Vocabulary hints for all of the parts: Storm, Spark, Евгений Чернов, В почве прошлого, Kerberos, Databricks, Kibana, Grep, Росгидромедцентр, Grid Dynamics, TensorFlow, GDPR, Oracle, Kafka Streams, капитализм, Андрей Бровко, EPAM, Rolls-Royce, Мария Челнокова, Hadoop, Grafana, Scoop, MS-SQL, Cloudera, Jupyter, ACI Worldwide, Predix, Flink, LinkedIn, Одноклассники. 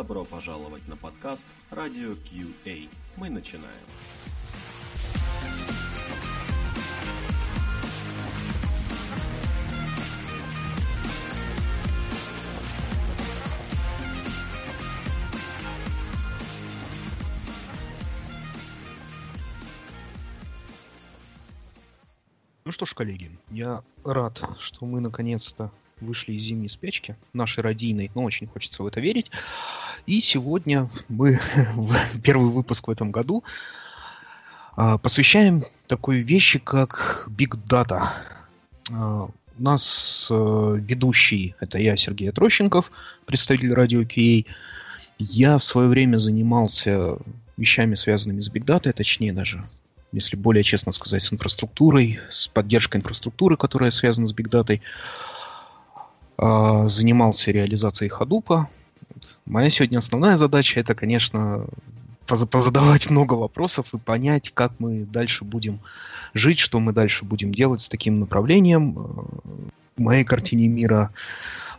Добро пожаловать на подкаст Radio QA. Мы начинаем. Ну что ж, коллеги, я рад, что мы наконец-то вышли из зимней спячки, нашей радийной, но очень хочется в это верить. И сегодня мы первый выпуск в этом году посвящаем такой вещи, как Big Data. У нас ведущий, это я, Сергей Трощенков, представитель Radio QA. Я в свое время занимался вещами, связанными с Big Data, точнее даже, если более честно сказать, с инфраструктурой, с поддержкой инфраструктуры, которая связана с бигдатой. Занимался реализацией Hadoop. Моя сегодня основная задача — это, конечно, позадавать много вопросов и понять, как мы дальше будем жить, что мы дальше будем делать с таким направлением. В моей картине мира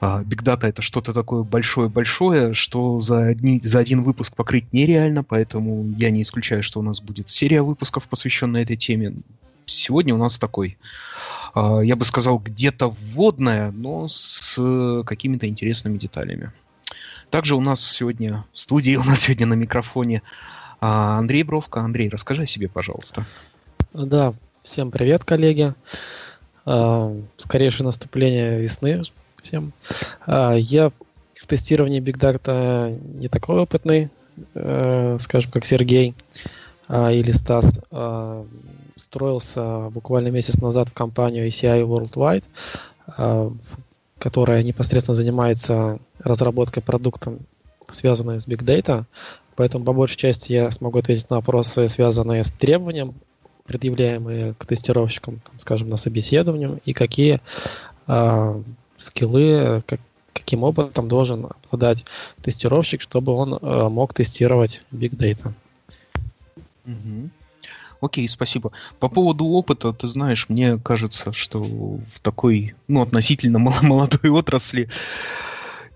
бигдата — это что-то такое большое-большое, что за один выпуск покрыть нереально, поэтому я не исключаю, что у нас будет серия выпусков, посвященная этой теме. Сегодня у нас такой, я бы сказал, где-то вводная, но с какими-то интересными деталями. Также у нас сегодня в студии, у нас сегодня на микрофоне Андрей Бровко. Андрей, расскажи о себе, пожалуйста. Да, всем привет, коллеги. Скорейшее наступление весны всем. Я в тестировании Big Data не такой опытный, скажем, как Сергей или Стас. Строился буквально месяц назад в компанию ACI Worldwide, которая непосредственно занимается разработкой продуктов, связанных с Big Data. Поэтому, по большей части, я смогу ответить на вопросы, связанные с требованием, предъявляемые к тестировщикам, там, скажем, на собеседовании, и какие скиллы, каким опытом должен обладать тестировщик, чтобы он мог тестировать Big Data. Mm-hmm. Окей, спасибо. По поводу опыта, ты знаешь, мне кажется, что в такой, относительно молодой отрасли,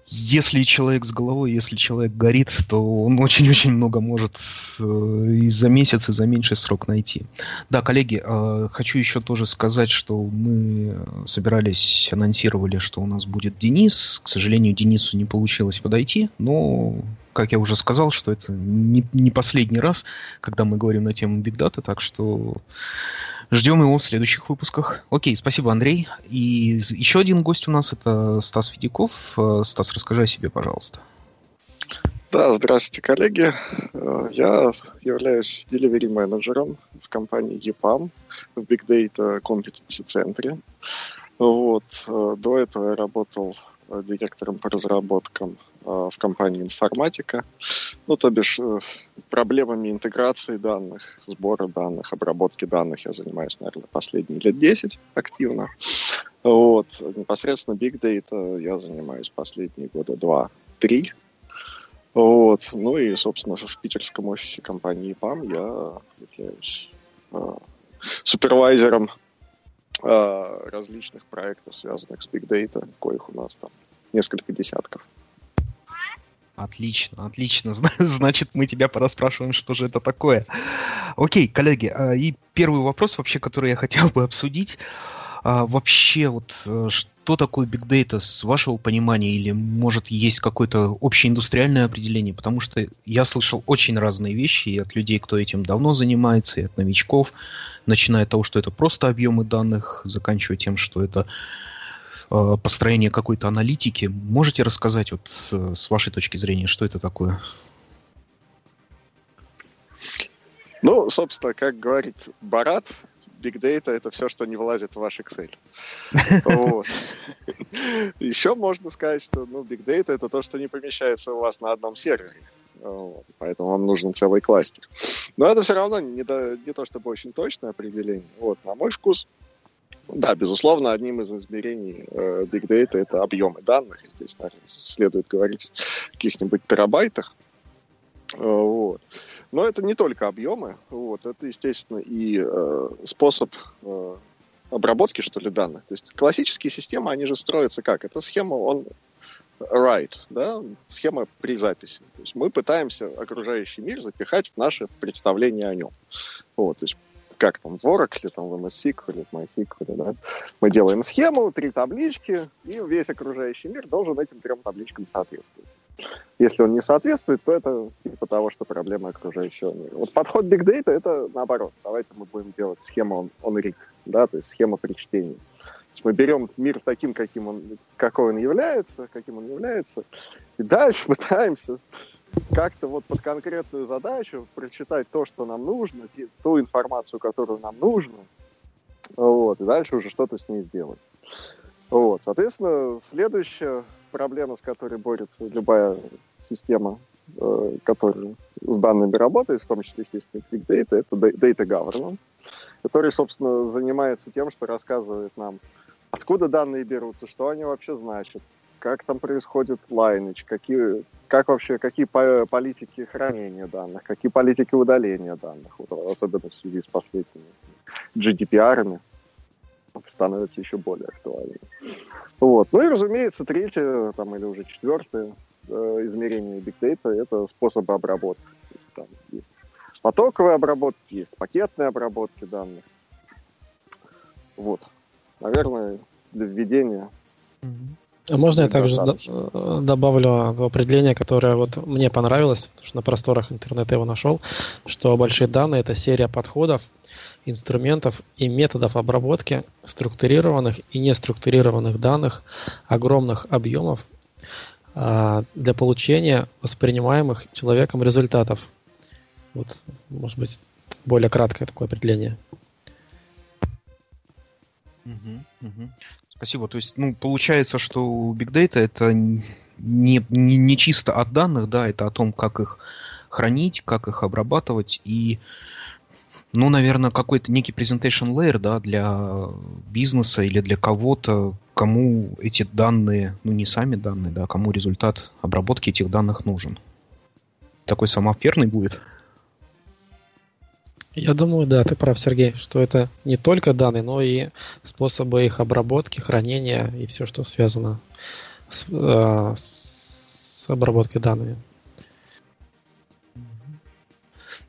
если человек с головой, если человек горит, то он очень-очень много может и за месяц, и за меньший срок найти. Да, коллеги, хочу еще тоже сказать, что мы собирались, анонсировали, что у нас будет Денис. К сожалению, Денису не получилось подойти, но, как я уже сказал, что это не последний раз, когда мы говорим на тему Big Data, так что ждем его в следующих выпусках. Окей, спасибо, Андрей. И еще один гость у нас — это Стас Федяков. Стас, расскажи о себе, пожалуйста. Да, здравствуйте, коллеги. Я являюсь delivery-менеджером в компании EPAM в Big Data Competency центре. До этого я работал директором по разработкам в компании «Информатика», то бишь проблемами интеграции данных, сбора данных, обработки данных я занимаюсь, наверное, последние лет 10 активно. Непосредственно Big Data я занимаюсь последние года 2-3. Собственно, в питерском офисе компании EPAM я являюсь супервайзером различных проектов, связанных с Big Data, коих у нас там несколько десятков. Отлично. Значит, мы тебя пораспрашиваем, что же это такое. Окей, коллеги, и первый вопрос вообще, который я хотел бы обсудить. Вообще, что такое Big Data с вашего понимания? Или, может, есть какое-то общеиндустриальное определение? Потому что я слышал очень разные вещи и от людей, кто этим давно занимается, и от новичков, начиная от того, что это просто объемы данных, заканчивая тем, что это построение какой-то аналитики. Можете рассказать с вашей точки зрения, что это такое? Собственно, как говорит Барат, Big Data — это все, что не влазит в ваш Excel. Еще можно сказать, что Big Data — это то, что не помещается у вас на одном сервере. Поэтому вам нужен целый кластер. Но это все равно не то чтобы очень точное определение. На мой вкус, да, безусловно, одним из измерений Big Data — это объемы данных. Здесь, наверное, следует говорить о каких-нибудь терабайтах. Но это не только объемы, это, естественно, и способ обработки, данных. То есть классические системы, они же строятся как? Это схема, write, да, схема при записи. То есть мы пытаемся окружающий мир запихать в наше представление о нем. Вот, то есть как там в Oracle, там в MS-SQL, в MySQL, да, мы делаем схему, 3 таблички, и весь окружающий мир должен этим 3 табличкам соответствовать. Если он не соответствует, то это типа того, что проблема окружающего мира. Вот подход Big Data — это наоборот. Давайте мы будем делать схему on-read, да, то есть схема при чтении. Мы берем мир таким, каким он является, и дальше пытаемся как-то вот под конкретную задачу прочитать то, что нам нужно, ту информацию, которую нам нужно, вот, и дальше уже что-то с ней сделать. Вот, соответственно, следующая проблема, с которой борется любая система, который с данными работает, в том числе, естественно, Big Data, это Data Governance, который, собственно, занимается тем, что рассказывает нам, откуда данные берутся, что они вообще значат, как там происходит lineage, какие политики хранения данных, какие политики удаления данных, вот, особенно в связи с последними GDPR-ами, становится еще более актуальным. Вот. Ну и, разумеется, 3-е там, или уже 4-е измерение Big Data — это способы обработки. Там есть потоковые обработки, есть пакетные обработки данных. Вот. Наверное, для введения. Можно я также добавлю определение, которое вот мне понравилось, потому что на просторах интернета его нашел, что большие данные — это серия подходов, инструментов и методов обработки структурированных и неструктурированных данных огромных объемов для получения воспринимаемых человеком результатов. Вот, может быть, более краткое такое определение. Спасибо. То есть, ну, получается, что Big Data — это не чисто от данных, да, это о том, как их хранить, как их обрабатывать и, ну, наверное, какой-то некий presentation layer, да, для бизнеса или для кого-то, кому эти данные, ну, не сами данные, да, кому результат обработки этих данных нужен. Такой самоверный будет? Я думаю, да, ты прав, Сергей, что это не только данные, но и способы их обработки, хранения и все, что связано с обработкой данными.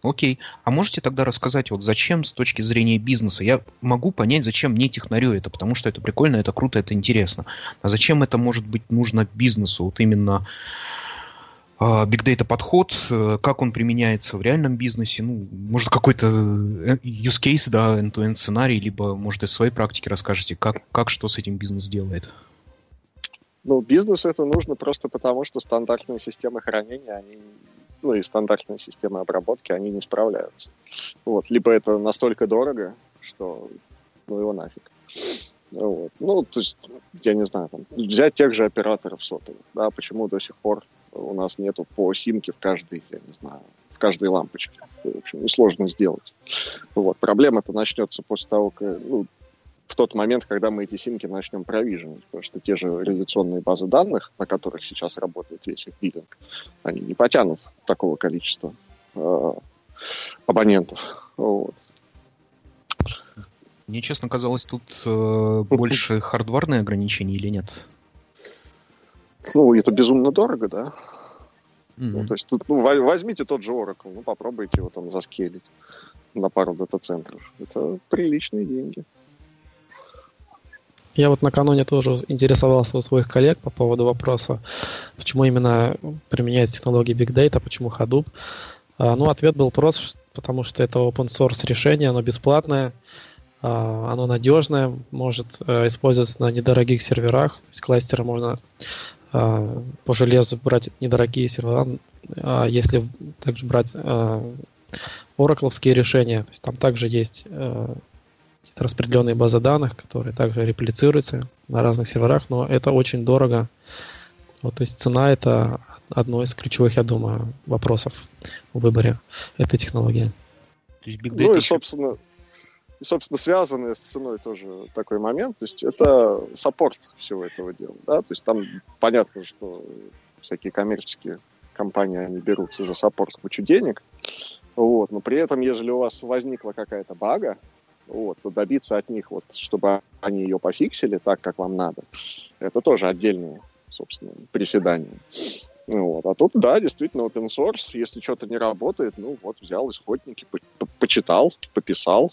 Окей. А можете тогда рассказать, вот зачем с точки зрения бизнеса? Я могу понять, зачем мне технарю это, потому что это прикольно, это круто, это интересно. А зачем это может быть нужно бизнесу? Вот именно Big Data подход, как он применяется в реальном бизнесе? Ну, может, какой-то use case, да, end-to-end сценарий, либо, может, из своей практики расскажете, как что с этим бизнес делает? Ну, бизнесу это нужно просто потому, что стандартные системы хранения, они... ну и стандартные системы обработки, они не справляются. Вот. Либо это настолько дорого, что ну его нафиг. Вот. Ну, то есть, я не знаю, там, взять тех же операторов сотовых. Да, почему до сих пор у нас нету по симке в каждой, я не знаю, в каждой лампочке. В общем, несложно сделать. Вот. Проблема-то начнется после того, как... Ну, в тот момент, когда мы эти симки начнем провиживать, потому что те же реляционные базы данных, на которых сейчас работает весь их биллинг, они не потянут такого количества абонентов. Вот. Мне, честно, казалось, тут больше хардварные ограничения или нет? Ну, это безумно дорого, да? Ну, то есть тут, ну, возьмите тот же Oracle, ну, попробуйте его там заскейлить на пару дата-центров. Это приличные деньги. Я вот накануне тоже интересовался у своих коллег по поводу вопроса, почему именно применяется технология Big Data, почему Hadoop. Ну, ответ был прост, потому что это open-source решение, оно бесплатное, оно надежное, может использоваться на недорогих серверах. То есть кластеры можно по железу брать недорогие сервера, если также брать оракловские решения. То есть там также есть... распределенные базы данных, которые также реплицируются на разных серверах, но это очень дорого. Вот, то есть цена — это одно из ключевых, я думаю, вопросов в выборе этой технологии. То есть Big Data, ну и, собственно, связанный с ценой тоже такой момент, то есть это саппорт всего этого дела, да, то есть там понятно, что всякие коммерческие компании, они берутся за саппорт кучу денег, вот, но при этом, ежели у вас возникла какая-то бага, вот, добиться от них, вот, чтобы они ее пофиксили так, как вам надо, это тоже отдельные собственно, приседания. Вот. А тут, да, действительно, open source, если что-то не работает, ну вот, взял исходники, почитал, пописал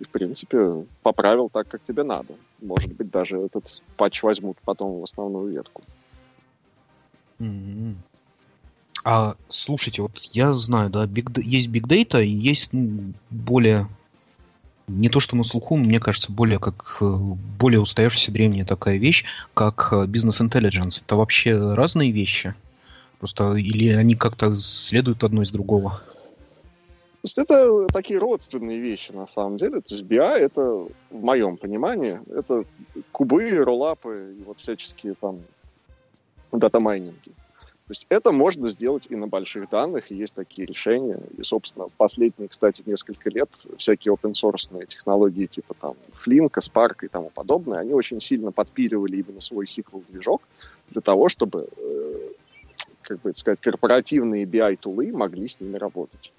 и, в принципе, поправил так, как тебе надо. Может быть, даже этот патч возьмут потом в основную ветку. Mm-hmm. А, слушайте, вот я знаю, да, есть Big Data, есть более, не то что на слуху, мне кажется, более устоявшаяся древняя такая вещь, как Business Intelligence. Это вообще разные вещи? Просто или они как-то следуют одно из другого? То есть это такие родственные вещи, на самом деле. То есть BI — это, в моем понимании, это кубы, роллапы и вот всяческие там датамайнинги. То есть это можно сделать и на больших данных, и есть такие решения. И, собственно, последние, кстати, несколько лет всякие open-source технологии типа там Флинка, Spark и тому подобное, они очень сильно подпиливали именно свой SQL-движок для того, чтобы, как бы сказать, корпоративные BI-тулы могли с ними работать.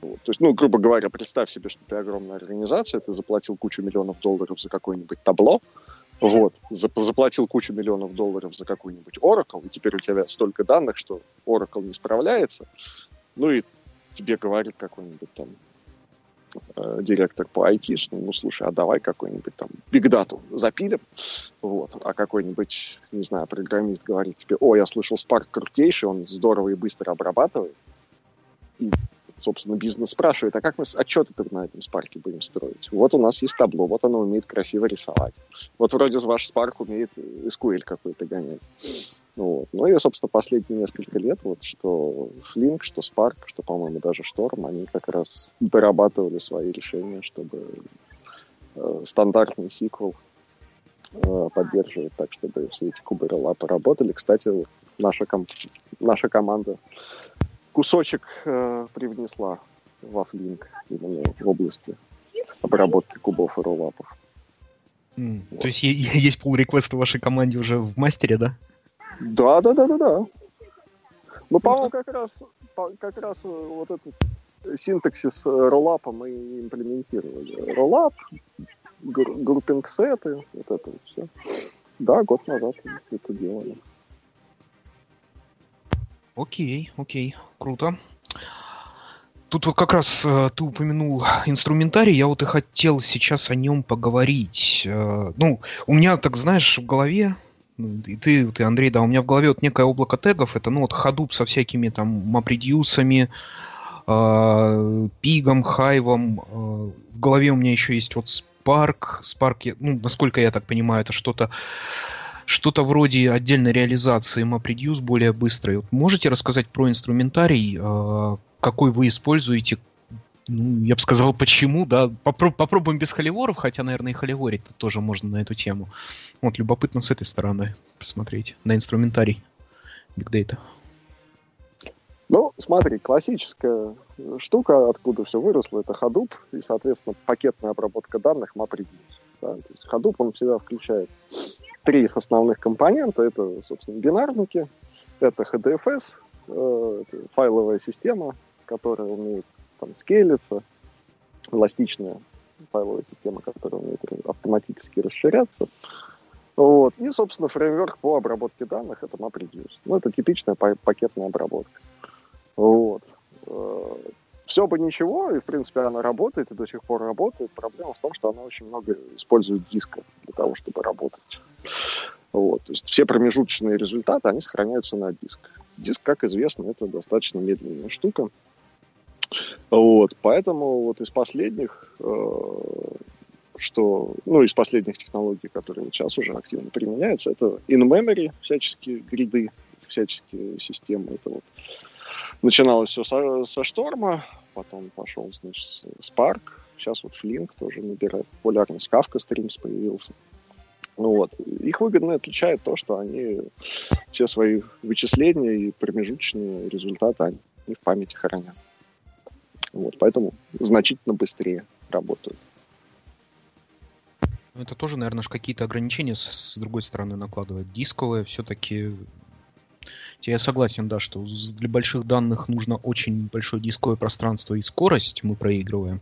Вот. То есть, ну, грубо говоря, представь себе, что ты огромная организация, ты заплатил кучу миллионов долларов за какое-нибудь Tableau, вот, заплатил кучу миллионов долларов за какой-нибудь Oracle, и теперь у тебя столько данных, что Oracle не справляется. Ну и тебе говорит какой-нибудь там директор по IT, что, ну, слушай, а давай какой-нибудь там Big Data запилим, вот, а какой-нибудь, не знаю, программист говорит тебе: о, я слышал, Spark крутейший, он здорово и быстро обрабатывает. И, собственно, бизнес спрашивает: а как мы отчеты-то на этом Spark'е будем строить? Вот у нас есть Tableau, вот оно умеет красиво рисовать. Вот вроде ваш Spark умеет SQL какой-то гонять. Вот. Ну и, собственно, последние несколько лет вот что Flink, что Spark, что, по-моему, даже Storm, они как раз дорабатывали свои решения, чтобы стандартный SQL поддерживать так, чтобы все эти кубы релапы работали. Кстати, наша команда кусочек привнесла во Flink именно в области обработки кубов и роллапов. Вот. То есть есть pull-реквесты в вашей команде уже в мастере, да? Да. Ну, по-моему, как раз вот этот синтаксис роллапа мы и имплементировали. Роллап, группинг-сеты, вот это вот все. Да, год назад это делали. Окей, круто. Тут вот как раз ты упомянул инструментарий, я вот и хотел сейчас о нем поговорить. Ну, у меня, так знаешь, в голове, и ты, Андрей, да, у меня в голове вот некое облако тегов, это, ну, вот Hadoop со всякими там мапредюсами, пигом, хайвом. В голове у меня еще есть вот Spark, ну, насколько я так понимаю, это что-то вроде отдельной реализации MapReduce более быстрой. Вот можете рассказать про инструментарий, какой вы используете? Ну, я бы сказал, почему, да? Попробуем без холиворов, хотя, наверное, и холиворить-то тоже можно на эту тему. Вот, любопытно с этой стороны посмотреть на инструментарий Big Data. Ну, смотри, классическая штука, откуда все выросло, это Hadoop и, соответственно, пакетная обработка данных MapReduce. Да? То есть Hadoop, он всегда включает три их основных компонента. Это, собственно, бинарники, это HDFS, это файловая система, которая умеет там скейлиться, эластичная файловая система, которая умеет автоматически расширяться. Вот. И, собственно, фреймворк по обработке данных — это MapReduce. Ну, это типичная пакетная обработка. Вот. Все бы ничего, и, в принципе, она работает, и до сих пор работает. Проблема в том, что она очень много использует диска для того, чтобы работать. Вот. То есть все промежуточные результаты, они сохраняются на диск. Диск, как известно, это достаточно медленная штука. Вот. Поэтому вот из последних технологий, которые сейчас уже активно применяются, это in-memory, всяческие гриды, всяческие системы. Это вот начиналось все со Шторма, потом пошел, значит, Spark, сейчас вот Flink тоже набирает популярность, Kafka Streams появился. Ну вот. Их выгодно отличает то, что они все свои вычисления и промежуточные результаты они в памяти хранят. Вот. Поэтому значительно быстрее работают. Это тоже, наверное, какие-то ограничения с другой стороны накладывает. Дисковое все-таки... Я согласен, да, что для больших данных нужно очень большое дисковое пространство и скорость, мы проигрываем.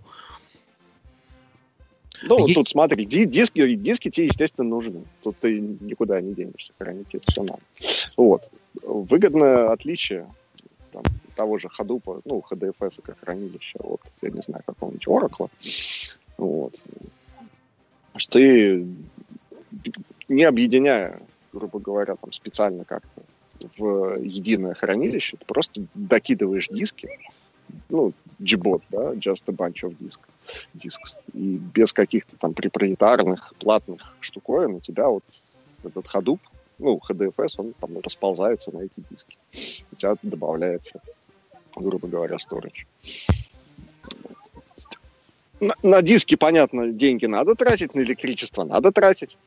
Ну, а тут смотри, диски тебе, естественно, нужны. Тут ты никуда не денешься, хранить это все надо. Вот. Выгодное отличие там, того же Hadoop, ну, HDFS как хранилище, вот, я не знаю, какого-нибудь Oracle, вот, что ты, не объединяя, грубо говоря, там, специально как-то в единое хранилище, ты просто докидываешь диски, ну, JBOD, да, just a bunch of disks, и без каких-то там проприетарных, платных штуковин у тебя вот этот Hadoop, ну, HDFS, он там расползается на эти диски. У тебя добавляется, грубо говоря, storage. На диски, понятно, деньги надо тратить, на электричество надо тратить.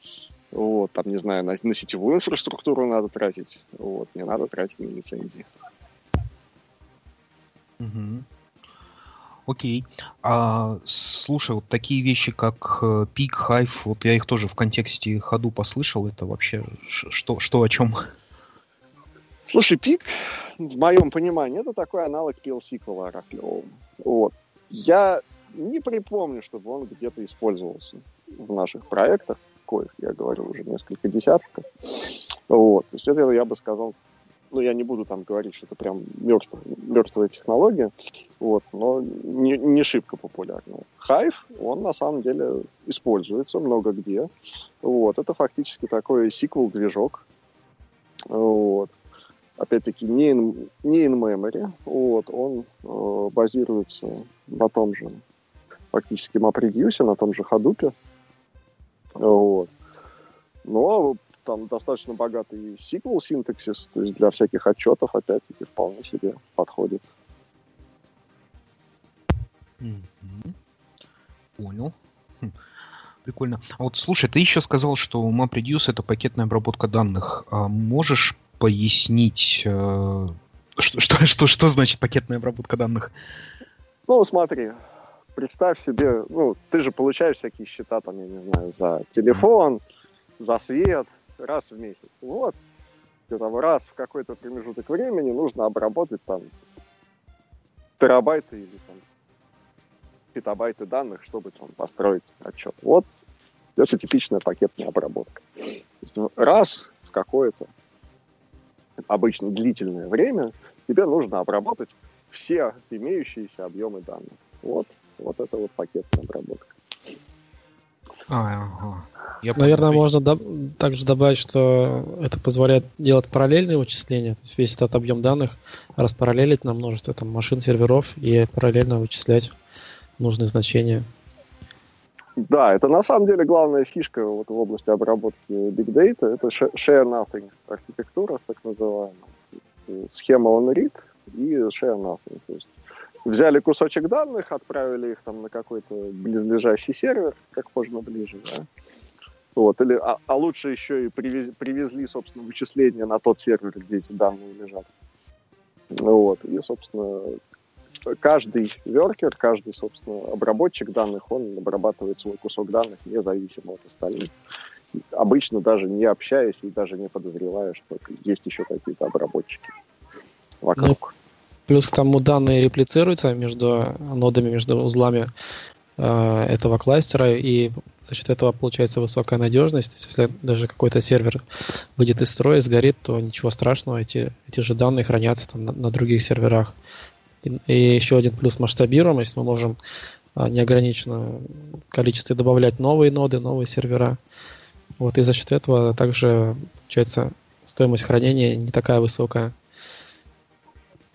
Вот, там, не знаю, на сетевую инфраструктуру надо тратить. Вот, не надо тратить на лицензии. Угу. Окей. Слушай, вот такие вещи, как Pig, Hive, вот я их тоже в контексте ходу послышал. Это вообще что о чем? Слушай, Pig, в моем понимании, это такой аналог PL-SQL Oracle. Вот. Я не припомню, чтобы он где-то использовался в наших проектах. Коих, я говорю, уже несколько десятков. Вот. То есть это, я бы сказал, ну, я не буду там говорить, что это прям мертвая технология, вот, но не шибко популярная. Hive, он на самом деле используется много где. Вот. Это фактически такой SQL-движок. Вот. Опять-таки, не in-memory. Вот. Он базируется на том же фактически MapReduce, на том же Hadoop. Вот. Но там достаточно богатый SQL-синтаксис, то есть для всяких отчетов, опять-таки, вполне себе подходит. Mm-hmm. Понял. Прикольно. А вот, слушай, ты еще сказал, что MapReduce — это пакетная обработка данных. А можешь пояснить, что значит пакетная обработка данных? Ну, смотри. Представь себе, ну, ты же получаешь всякие счета, там, я не знаю, за телефон, за свет, раз в месяц. Вот, ты там раз в какой-то промежуток времени нужно обработать там терабайты или там петабайты данных, чтобы там построить отчет. Вот, это типичная пакетная обработка. То есть раз в какое-то обычно длительное время тебе нужно обработать все имеющиеся объемы данных. Вот это вот пакетная обработка. Ага. Наверное, можно также добавить, что это позволяет делать параллельные вычисления, то есть весь этот объем данных распараллелить на множество там, машин, серверов и параллельно вычислять нужные значения. Да, это на самом деле главная фишка вот в области обработки Big Data, это Share Nothing архитектура, так называемая. Схема On-Read и Share Nothing, то есть взяли кусочек данных, отправили их там на какой-то близлежащий сервер, как можно ближе, да? Вот, или, а лучше еще и привезли, собственно, вычисления на тот сервер, где эти данные лежат. Вот, и, собственно, каждый веркер, каждый, собственно, обработчик данных, он обрабатывает свой кусок данных независимо от остальных. Обычно даже не общаясь и даже не подозревая, что есть еще какие-то обработчики вокруг. Плюс к тому данные реплицируются между нодами, между узлами этого кластера, и за счет этого получается высокая надежность. То есть, если даже какой-то сервер выйдет из строя, сгорит, то ничего страшного, эти же данные хранятся там на других серверах. И еще один плюс масштабируемость, мы можем неограниченно в количестве добавлять новые ноды, новые сервера. Вот, и за счет этого также получается стоимость хранения не такая высокая.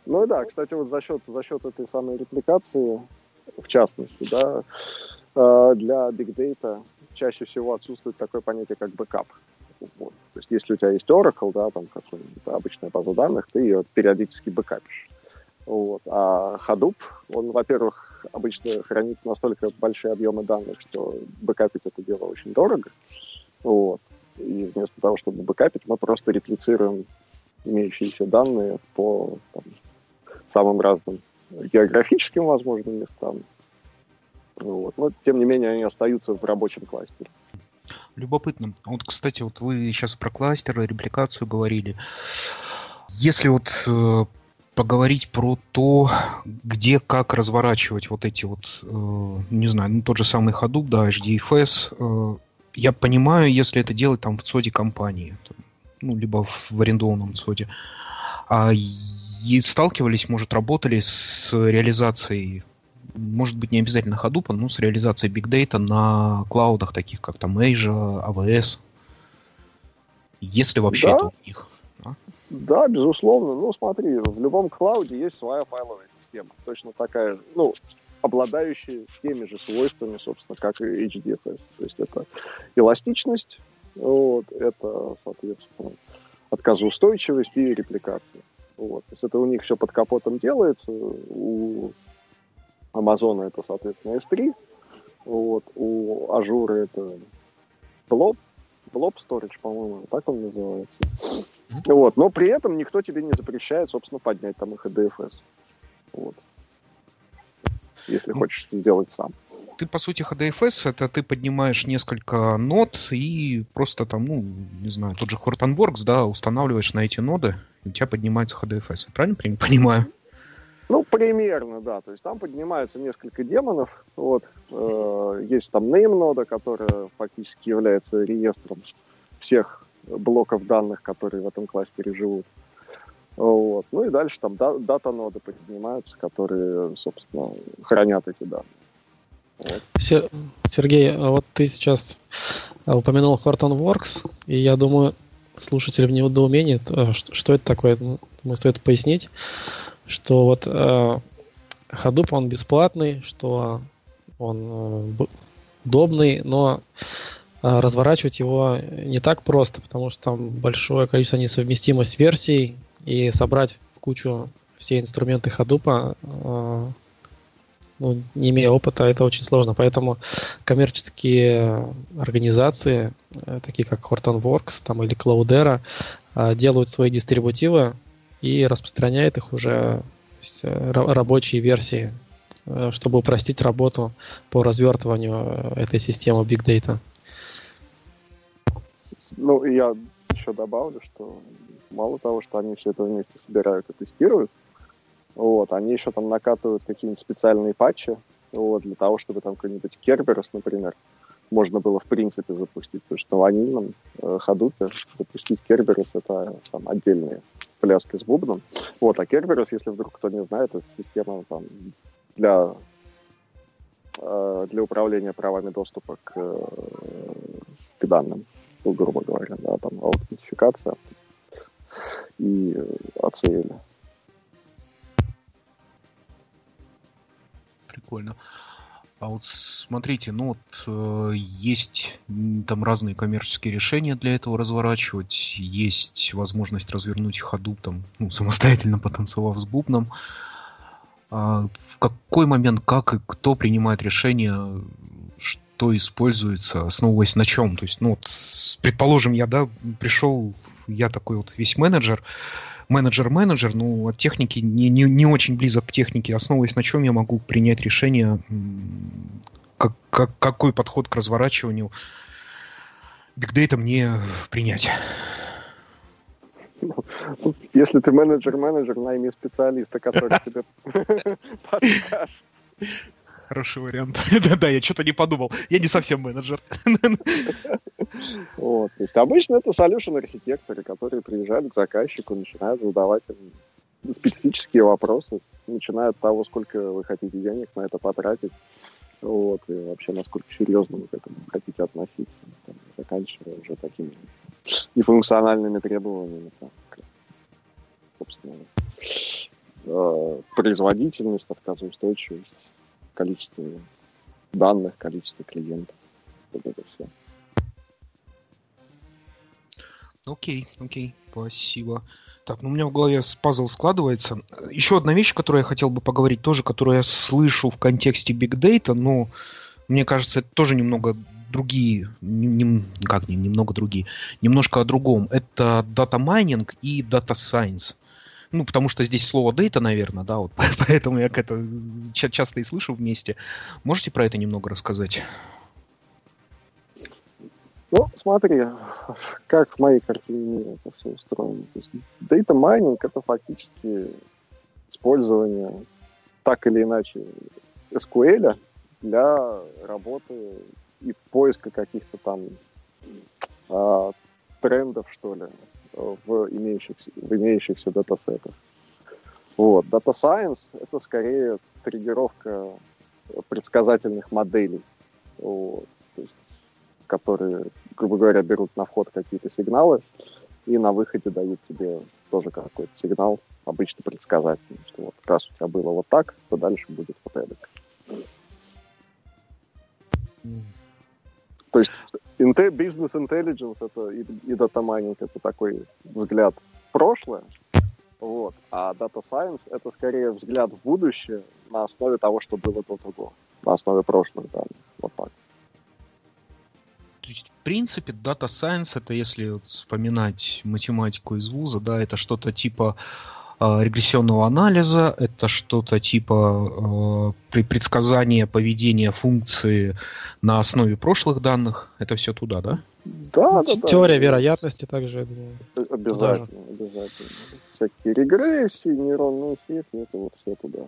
Ну и да, кстати, вот за счет этой самой репликации, в частности, да, для Big Data чаще всего отсутствует такое понятие, как бэкап. Вот. То есть если у тебя есть Oracle, да, там какая-нибудь обычная база данных, ты ее периодически бэкапишь. Вот. А Hadoop, он, во-первых, обычно хранит настолько большие объемы данных, что бэкапить это дело очень дорого. Вот. И вместо того, чтобы бэкапить, мы просто реплицируем имеющиеся данные по там, самым разным географическим возможным местам. Вот. Но, тем не менее, они остаются в рабочем кластере. Любопытно. Вот, кстати, вот вы сейчас про кластеры, репликацию говорили. Если вот поговорить про то, где, как разворачивать вот эти вот, не знаю, ну, тот же самый Hadoop, да, HDFS. Я понимаю, если это делать там в ЦОДе компании, ну, либо в арендованном ЦОДе. А и сталкивались, может, работали с реализацией, может быть, не обязательно Hadoop, но с реализацией Big Data на клаудах, таких как там Azure, AWS. Если вообще да. Это у них. Да, безусловно. Ну, смотри, в любом клауде есть своя файловая система. Точно такая же, ну, обладающая теми же свойствами, собственно, как и HDFS. То есть это эластичность, вот, это, соответственно, отказоустойчивость и репликация. Вот. То есть это у них все под капотом делается. У Амазона это, соответственно, S3. Вот. У Ажура это Blob Storage, по-моему, так он называется. Вот, но при этом никто тебе не запрещает, собственно, поднять там их HDFS. Вот. Если хочешь делать сам. Ты, по сути, HDFS, это ты поднимаешь несколько нод и просто там, ну, не знаю, тот же Hortonworks, да, устанавливаешь на эти ноды, и у тебя поднимается HDFS. Я правильно понимаю? Ну, примерно, да. То есть там поднимаются несколько демонов. Вот. Есть там name нода, которая фактически является реестром всех блоков данных, которые в этом кластере живут. Вот. Ну и дальше там дата-ноды поднимаются, которые, собственно, хранят эти данные. Вот. Сергей, вот ты сейчас упомянул Hortonworks, и я думаю, слушатели в недоумении, что это такое, думаю, стоит пояснить, что вот Hadoop, он бесплатный, что он удобный, но разворачивать его не так просто, потому что там большое количество несовместимость версий, и собрать в кучу все инструменты Hadoop, ну, не имея опыта, это очень сложно. Поэтому коммерческие организации, такие как Hortonworks там, или Cloudera, делают свои дистрибутивы и распространяют их уже рабочие версии, чтобы упростить работу по развертыванию этой системы Big Data. Ну, я еще добавлю, что мало того, что они все это вместе собирают и тестируют, вот, они еще там накатывают какие-нибудь специальные патчи, вот, для того, чтобы там какой-нибудь Kerberos, например, можно было в принципе запустить, потому что в анимном Hadoop запустить Kerberos — это там отдельные пляски с бубном. Вот, а Kerberos, если вдруг кто не знает, это система там для управления правами доступа к данным. Грубо говоря, да, там аутентификация и ACI. Прикольно. А вот смотрите, ну вот есть там разные коммерческие решения для этого разворачивать, есть возможность развернуть Hadoop там, ну, самостоятельно потанцевав с бубном. А в какой момент, как и кто принимает решение, что используется, основываясь на чем? То есть, ну, вот, предположим, я, да, пришел, я такой вот весь менеджер, ну, от техники, не очень близок к технике, основываясь на чем я могу принять решение, какой подход к разворачиванию Big Data мне принять? Если ты менеджер, найми специалиста, который тебе подскажет. Хороший вариант. Да-да, я что-то не подумал. Я не совсем менеджер. Вот, то есть обычно это solution-архитекторы, которые приезжают к заказчику, начинают задавать специфические вопросы, начиная от того, сколько вы хотите денег на это потратить, вот, и вообще, насколько серьезно вы к этому хотите относиться, там, заканчивая уже такими нефункциональными требованиями, там, собственно, производительность, отказоустойчивость, количество данных, количество клиентов. Вот это все. Окей, спасибо. Так, ну у меня в голове пазл складывается. Еще одна вещь, которую я хотел бы поговорить, тоже, которую я слышу в контексте Big Data, но мне кажется, это тоже немного другие, немножко о другом. Это Data Mining и Data Science. Ну, потому что здесь слово data, наверное, да, вот поэтому я это часто и слышу вместе. Можете про это немного рассказать? Ну, смотри, как в моей картине это все устроено. То есть, data mining — это фактически использование так или иначе SQL для работы и поиска каких-то там трендов, что ли, в имеющихся датасетах. Вот. Data Science — это скорее тренировка предсказательных моделей, вот, то есть, которые, грубо говоря, берут на вход какие-то сигналы и на выходе дают тебе тоже какой-то сигнал, обычно предсказательный, что вот раз у тебя было вот так, то дальше будет вот эдак. То есть Business Intelligence это и Data Mining — это такой взгляд в прошлое, вот, а Data Science — это скорее взгляд в будущее на основе того, что было до, на основе прошлых данных. Вот так. То есть, в принципе, Data Science — это, если вот вспоминать математику из вуза, да, это что-то типа регрессионного анализа, это что-то типа предсказания поведения функции на основе прошлых данных. Это все туда, да? Да, да. Теория вероятности также, я думаю. Обязательно, обязательно. Всякие регрессии, нейронные сети, это вот все туда.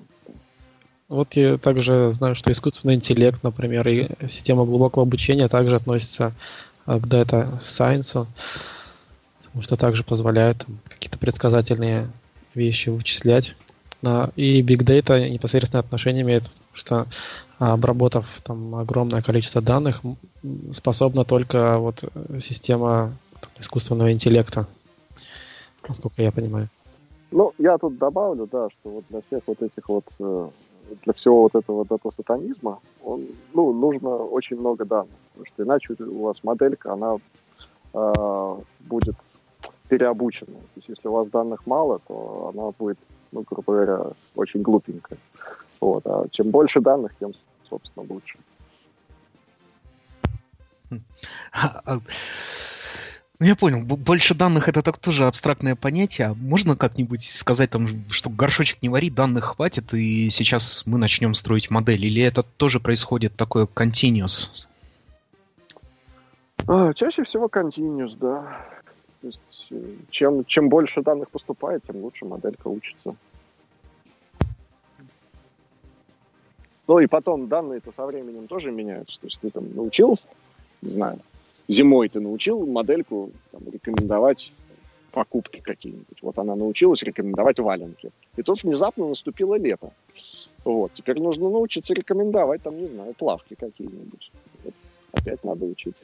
Вот я также знаю, что искусственный интеллект, например, и система глубокого обучения также относится к Data Science, потому что также позволяет какие-то предсказательные вещи вычислять. И Big Data непосредственное отношение имеет, потому что, обработав там огромное количество данных, способна только вот система искусственного интеллекта, насколько я понимаю. Ну, я тут добавлю, да, что вот для всех вот этих вот, для всего вот этого дата-сатанизма, ну, нужно очень много данных, потому что иначе у вас моделька, она будет переобученная. То есть, если у вас данных мало, то она будет, ну, грубо говоря, очень глупенькая. Вот. А чем больше данных, тем, собственно, лучше. Ну, я понял. Больше данных — это так тоже абстрактное понятие. Можно как-нибудь сказать, там, что горшочек не вари, данных хватит, и сейчас мы начнем строить модель? Или это тоже происходит такое continuous? Чаще всего continuous, да. То есть, чем больше данных поступает, тем лучше моделька учится. Ну и потом данные-то со временем тоже меняются. То есть ты там научился, не знаю, зимой ты научил модельку там рекомендовать покупки какие-нибудь. Вот она научилась рекомендовать валенки. И тут внезапно наступило лето. Вот. Теперь нужно научиться рекомендовать, там, не знаю, плавки какие-нибудь. Вот. Опять надо учить.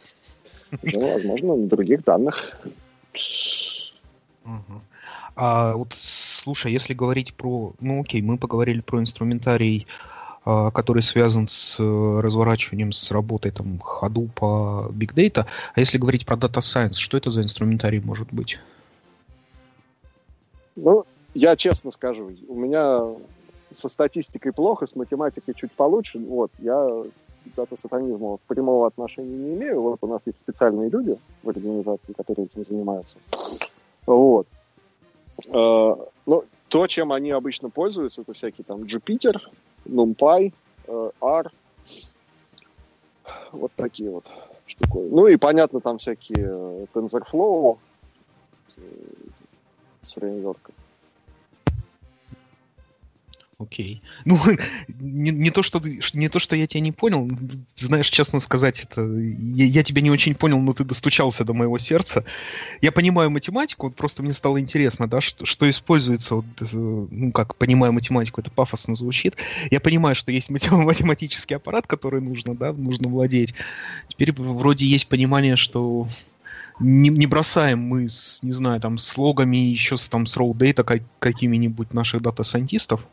Уже, возможно, на других данных. А вот, слушай, если говорить про... Ну, окей, мы поговорили про инструментарий, который связан с разворачиванием, с работой там Hadoop, Big Data. А если говорить про Data Science, что это за инструментарий может быть? Ну, я честно скажу, у меня со статистикой плохо, с математикой чуть получше. Вот, я дата-сатанизма прямого отношения не имею. Вот у нас есть специальные люди в организации, которые этим занимаются. Вот. Ну, то, чем они обычно пользуются, это всякие там Jupyter, NumPy, R, вот такие вот штуки. Ну и, понятно, там всякие TensorFlow с фреймворком. Окей. Ну, не то, что я тебя не понял, знаешь, честно сказать, это я тебя не очень понял, но ты достучался до моего сердца. Я понимаю математику, вот просто мне стало интересно, да, что используется, вот, ну, как понимаю математику, это пафосно звучит. Я понимаю, что есть математический аппарат, который нужно, да, нужно владеть. Теперь вроде есть понимание, что... Не бросаем мы, не знаю, там, с логами, еще там, с raw data какими-нибудь наших дата-сайентистов.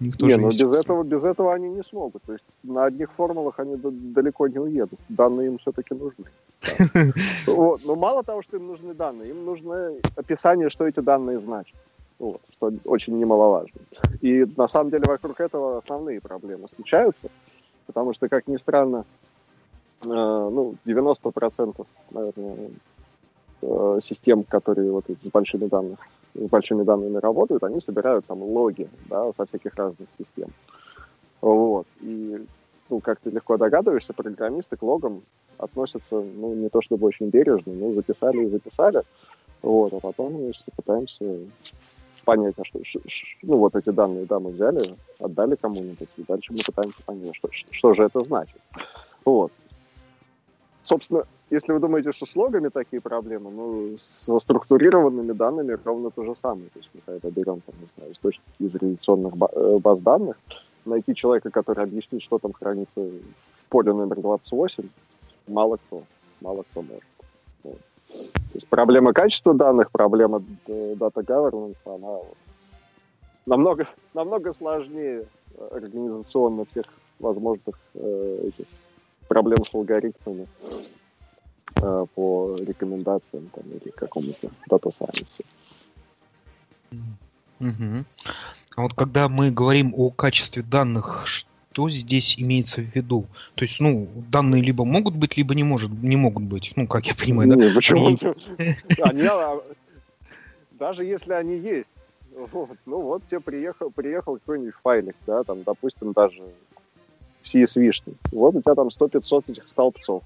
Не, ну без этого они не смогут. То есть на одних формулах они далеко не уедут. Данные им все-таки нужны. Да. Вот. Но мало того, что им нужны данные, им нужно описание, что эти данные значат. Вот. Что очень немаловажно. И на самом деле вокруг этого основные проблемы случаются. Потому что, как ни странно, ну, 90%, наверное, систем, которые вот с большими данными работают, они собирают там логи, да, со всяких разных систем. Вот. И, ну, как ты легко догадываешься, программисты к логам относятся, ну, не то чтобы очень бережно, но записали и записали. Вот. А потом мы пытаемся понять, а что, ну, вот эти данные, да, мы взяли, отдали кому-нибудь, и дальше мы пытаемся понять, что же это значит. Вот. Собственно, если вы думаете, что с логами такие проблемы, ну, с структурированными данными ровно то же самое. То есть мы когда берем, там, не знаю, источники из реляционных баз данных, найти человека, который объяснит, что там хранится в поле номер 28, мало кто может. Вот. То есть проблема качества данных, проблема data governance, она намного сложнее организационно всех возможных этих проблем с алгоритмами по рекомендациям там, или какому-то data science. Угу. А вот когда мы говорим о качестве данных, что здесь имеется в виду? То есть, ну, данные либо могут быть, либо не могут быть. Ну, как я понимаю, да? Нет, почему? Даже если они есть. Ну, вот тебе приехал какой-нибудь файлик, да, там, допустим, даже CSV-шный. Вот у тебя там 100-500 этих столбцов.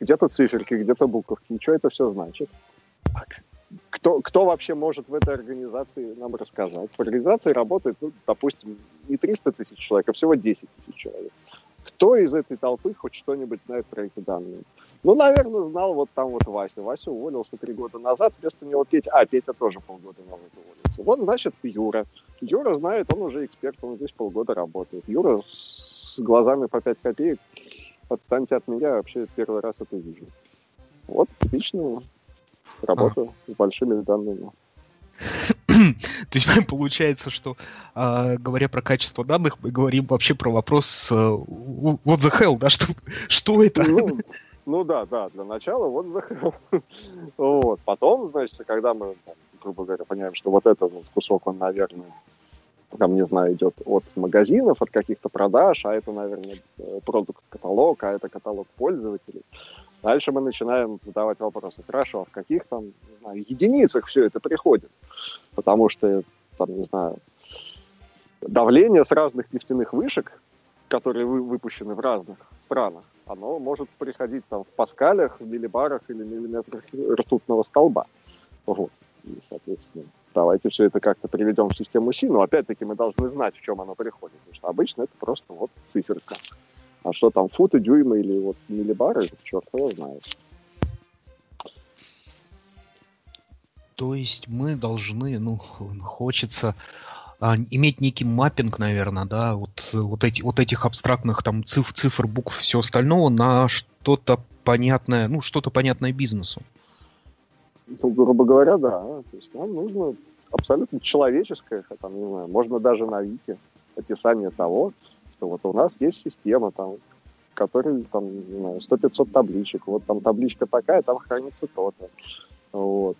Где-то циферки, где-то буковки. И что это все значит? Кто вообще может в этой организации нам рассказать? В организации работает, ну, допустим, не 300 тысяч человек, а всего 10 тысяч человек. Кто из этой толпы хоть что-нибудь знает про эти данные? Ну, наверное, знал вот там вот Вася. Вася уволился 3 года назад, вместо него Петя. А, Петя тоже полгода назад уволился. Вот, значит, Юра. Юра знает, он уже эксперт, он здесь полгода работает. Юра с глазами по 5 копеек. Отстаньте от меня, вообще первый раз это вижу. Вот, типично... Работаю с большими данными. То есть получается, что, говоря про качество данных, мы говорим вообще про вопрос what the hell, да? Что это? Ну да, для начала what the hell. Вот. Потом, значит, когда мы, грубо говоря, понимаем, что вот этот кусок, он, наверное, там, не знаю, идет от магазинов, от каких-то продаж, а это, наверное, продукт-каталог, а это каталог пользователей. Дальше мы начинаем задавать вопросы. Хорошо, а в каких там, не знаю, единицах все это приходит? Потому что, там, не знаю, давление с разных нефтяных вышек, которые выпущены в разных странах, оно может приходить там в паскалях, в миллибарах или миллиметрах ртутного столба. Вот. И, соответственно, давайте все это как-то приведем в систему СИ, но опять-таки мы должны знать, в чем оно приходит. Потому что обычно это просто вот циферка. А что там, футы, дюймы или вот миллибары, черт его знает. То есть мы должны, ну, хочется иметь некий маппинг, наверное, да, вот этих абстрактных там цифр, букв, все остального на что-то понятное бизнесу. Ну, грубо говоря, да. То есть нам нужно абсолютно человеческое, там, не знаю, можно даже на Вики описание того, вот у нас есть система, там, в которой там, не знаю, 100-500 табличек, вот там табличка такая, там хранится то-то. Вот.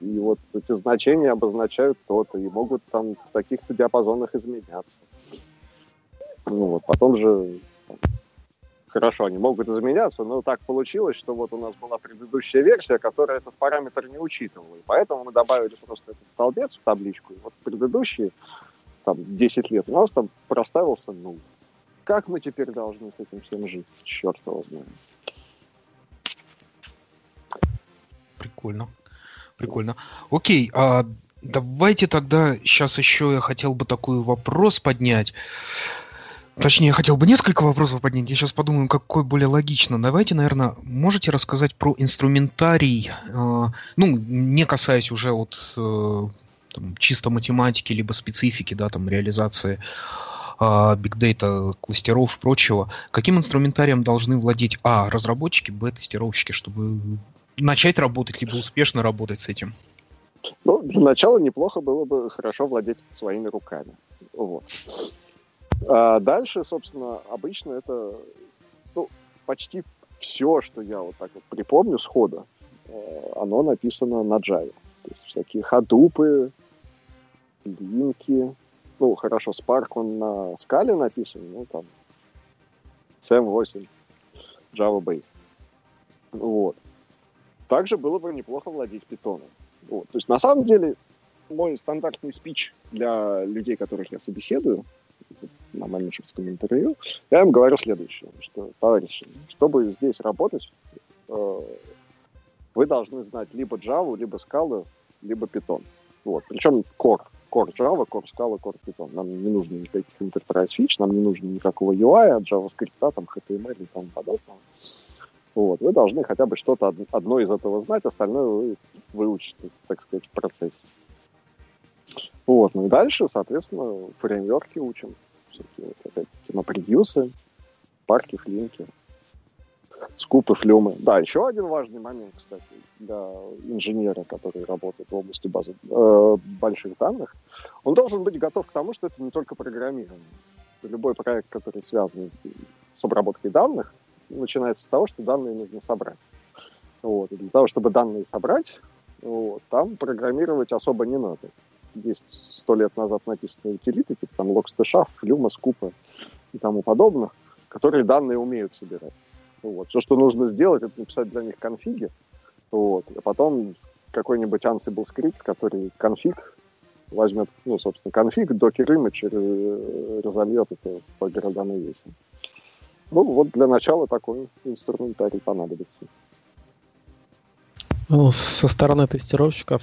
И вот эти значения обозначают то-то, и могут там в таких-то диапазонах изменяться. Ну, вот. Потом же, там, хорошо, они могут изменяться, но так получилось, что вот у нас была предыдущая версия, которая этот параметр не учитывала, и поэтому мы добавили просто этот столбец в табличку, и вот предыдущие там 10 лет, у нас там проставился нуль. Как мы теперь должны с этим всем жить? Черт его знает. Прикольно. Окей, а давайте тогда сейчас еще я хотел бы такой вопрос поднять. Точнее, я хотел бы несколько вопросов поднять. Я сейчас подумаю, какой более логично. Давайте, наверное, можете рассказать про инструментарий, ну, не касаясь уже от... там, чисто математики, либо специфики, да, там, реализации Big Data, кластеров и прочего. Каким инструментарием должны владеть разработчики, тестировщики, чтобы начать работать, либо успешно работать с этим? Ну, для начала неплохо было бы хорошо владеть своими руками. Вот. А дальше, собственно, обычно это, ну, почти все, что я вот так вот припомню сходу, оно написано на Java. То есть всякие Hadoop, Флинки. Ну, хорошо, Spark, он на скале написан, ну, там, SM8, Java Base. Вот. Также было бы неплохо владеть питоном. Вот. То есть, на самом деле, мой стандартный спич для людей, которых я собеседую на менеджерском интервью, я им говорю следующее, что, товарищи, чтобы здесь работать, вы должны знать либо Java, либо Scala, либо Python. Вот. Причем Core. Core Java, Core Scala, Core Python. Нам не нужно никаких Enterprise Feature, нам не нужно никакого UI, JavaScript, там, HTML и тому подобного. Вот. Вы должны хотя бы что-то одно из этого знать, остальное вы выучите, так сказать, в процессе. Вот. Ну и дальше, соответственно, фреймворки учим. Всякие, опять-таки, на предьюсы, парки, флинки, скупы, флюмы. Да, еще один важный момент, кстати, для инженера, который работает в области базы, больших данных, он должен быть готов к тому, что это не только программирование. Любой проект, который связан с обработкой данных, начинается с того, что данные нужно собрать. Вот. И для того, чтобы данные собрать, вот, там программировать особо не надо. Есть 100 лет назад написанные утилиты, типа там Logstash, Flume, Scoop и тому подобное, которые данные умеют собирать. Вот. Все, что нужно сделать, это написать для них конфиги, вот, а потом какой-нибудь Ansible скрипт, который конфиг возьмет, ну, собственно, конфиг, Docker image разольет это по городам и весям. Ну, вот для начала такой инструментарий понадобится. Ну, со стороны тестировщиков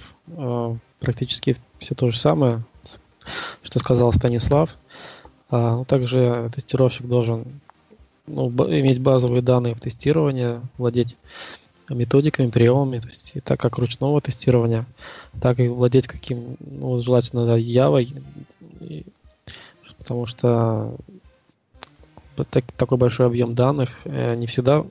практически все то же самое, что сказал Станислав. Также тестировщик должен, ну, иметь базовые данные в тестировании, владеть методиками, приемами, то есть и так как ручного тестирования, так и владеть каким, ну, желательно, да, Явой, потому что такой большой объем данных не всегда,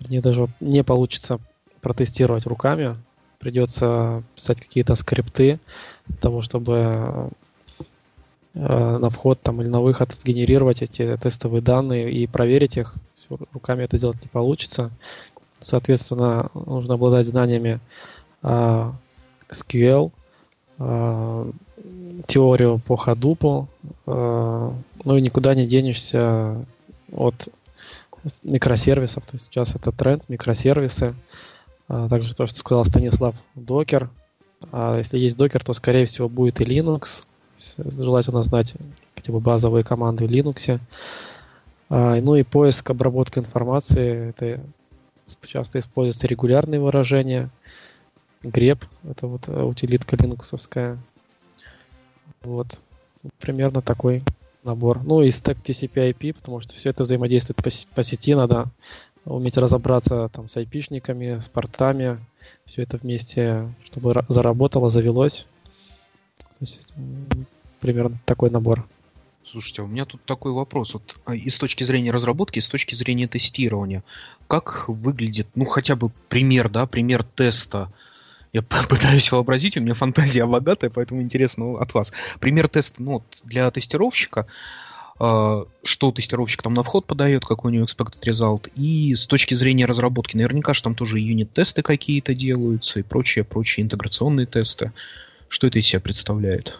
мне даже не получится протестировать руками, придется писать какие-то скрипты для того, чтобы на вход там или на выход сгенерировать эти тестовые данные и проверить их. Руками это делать не получится. Соответственно, нужно обладать знаниями SQL, теорию по Hadoop, ну и никуда не денешься от микросервисов. То есть сейчас это тренд, микросервисы. Также то, что сказал Станислав, Docker. Если есть Docker, то, скорее всего, будет и Linux. Желательно знать хотя бы базовые команды в Linux. Ну и поиск, обработка информации. Это часто используются регулярные выражения. Grep, это вот утилитка линуксовская. Вот. Примерно такой набор. Ну и стек TCP/IP, потому что все это взаимодействует по сети, надо уметь разобраться там с IP-шниками, с портами, все это вместе, чтобы заработало, завелось. То есть, примерно такой набор. Слушайте, у меня тут такой вопрос. Вот, и с точки зрения разработки, и с точки зрения тестирования. Как выглядит, ну, хотя бы пример, да, пример теста? Я пытаюсь вообразить, у меня фантазия богатая, поэтому интересно от вас. Пример теста, ну, для тестировщика, что тестировщик там на вход подает, какой у него expected result, и с точки зрения разработки. Наверняка же там тоже юнит-тесты какие-то делаются и прочие интеграционные тесты. Что это из себя представляет?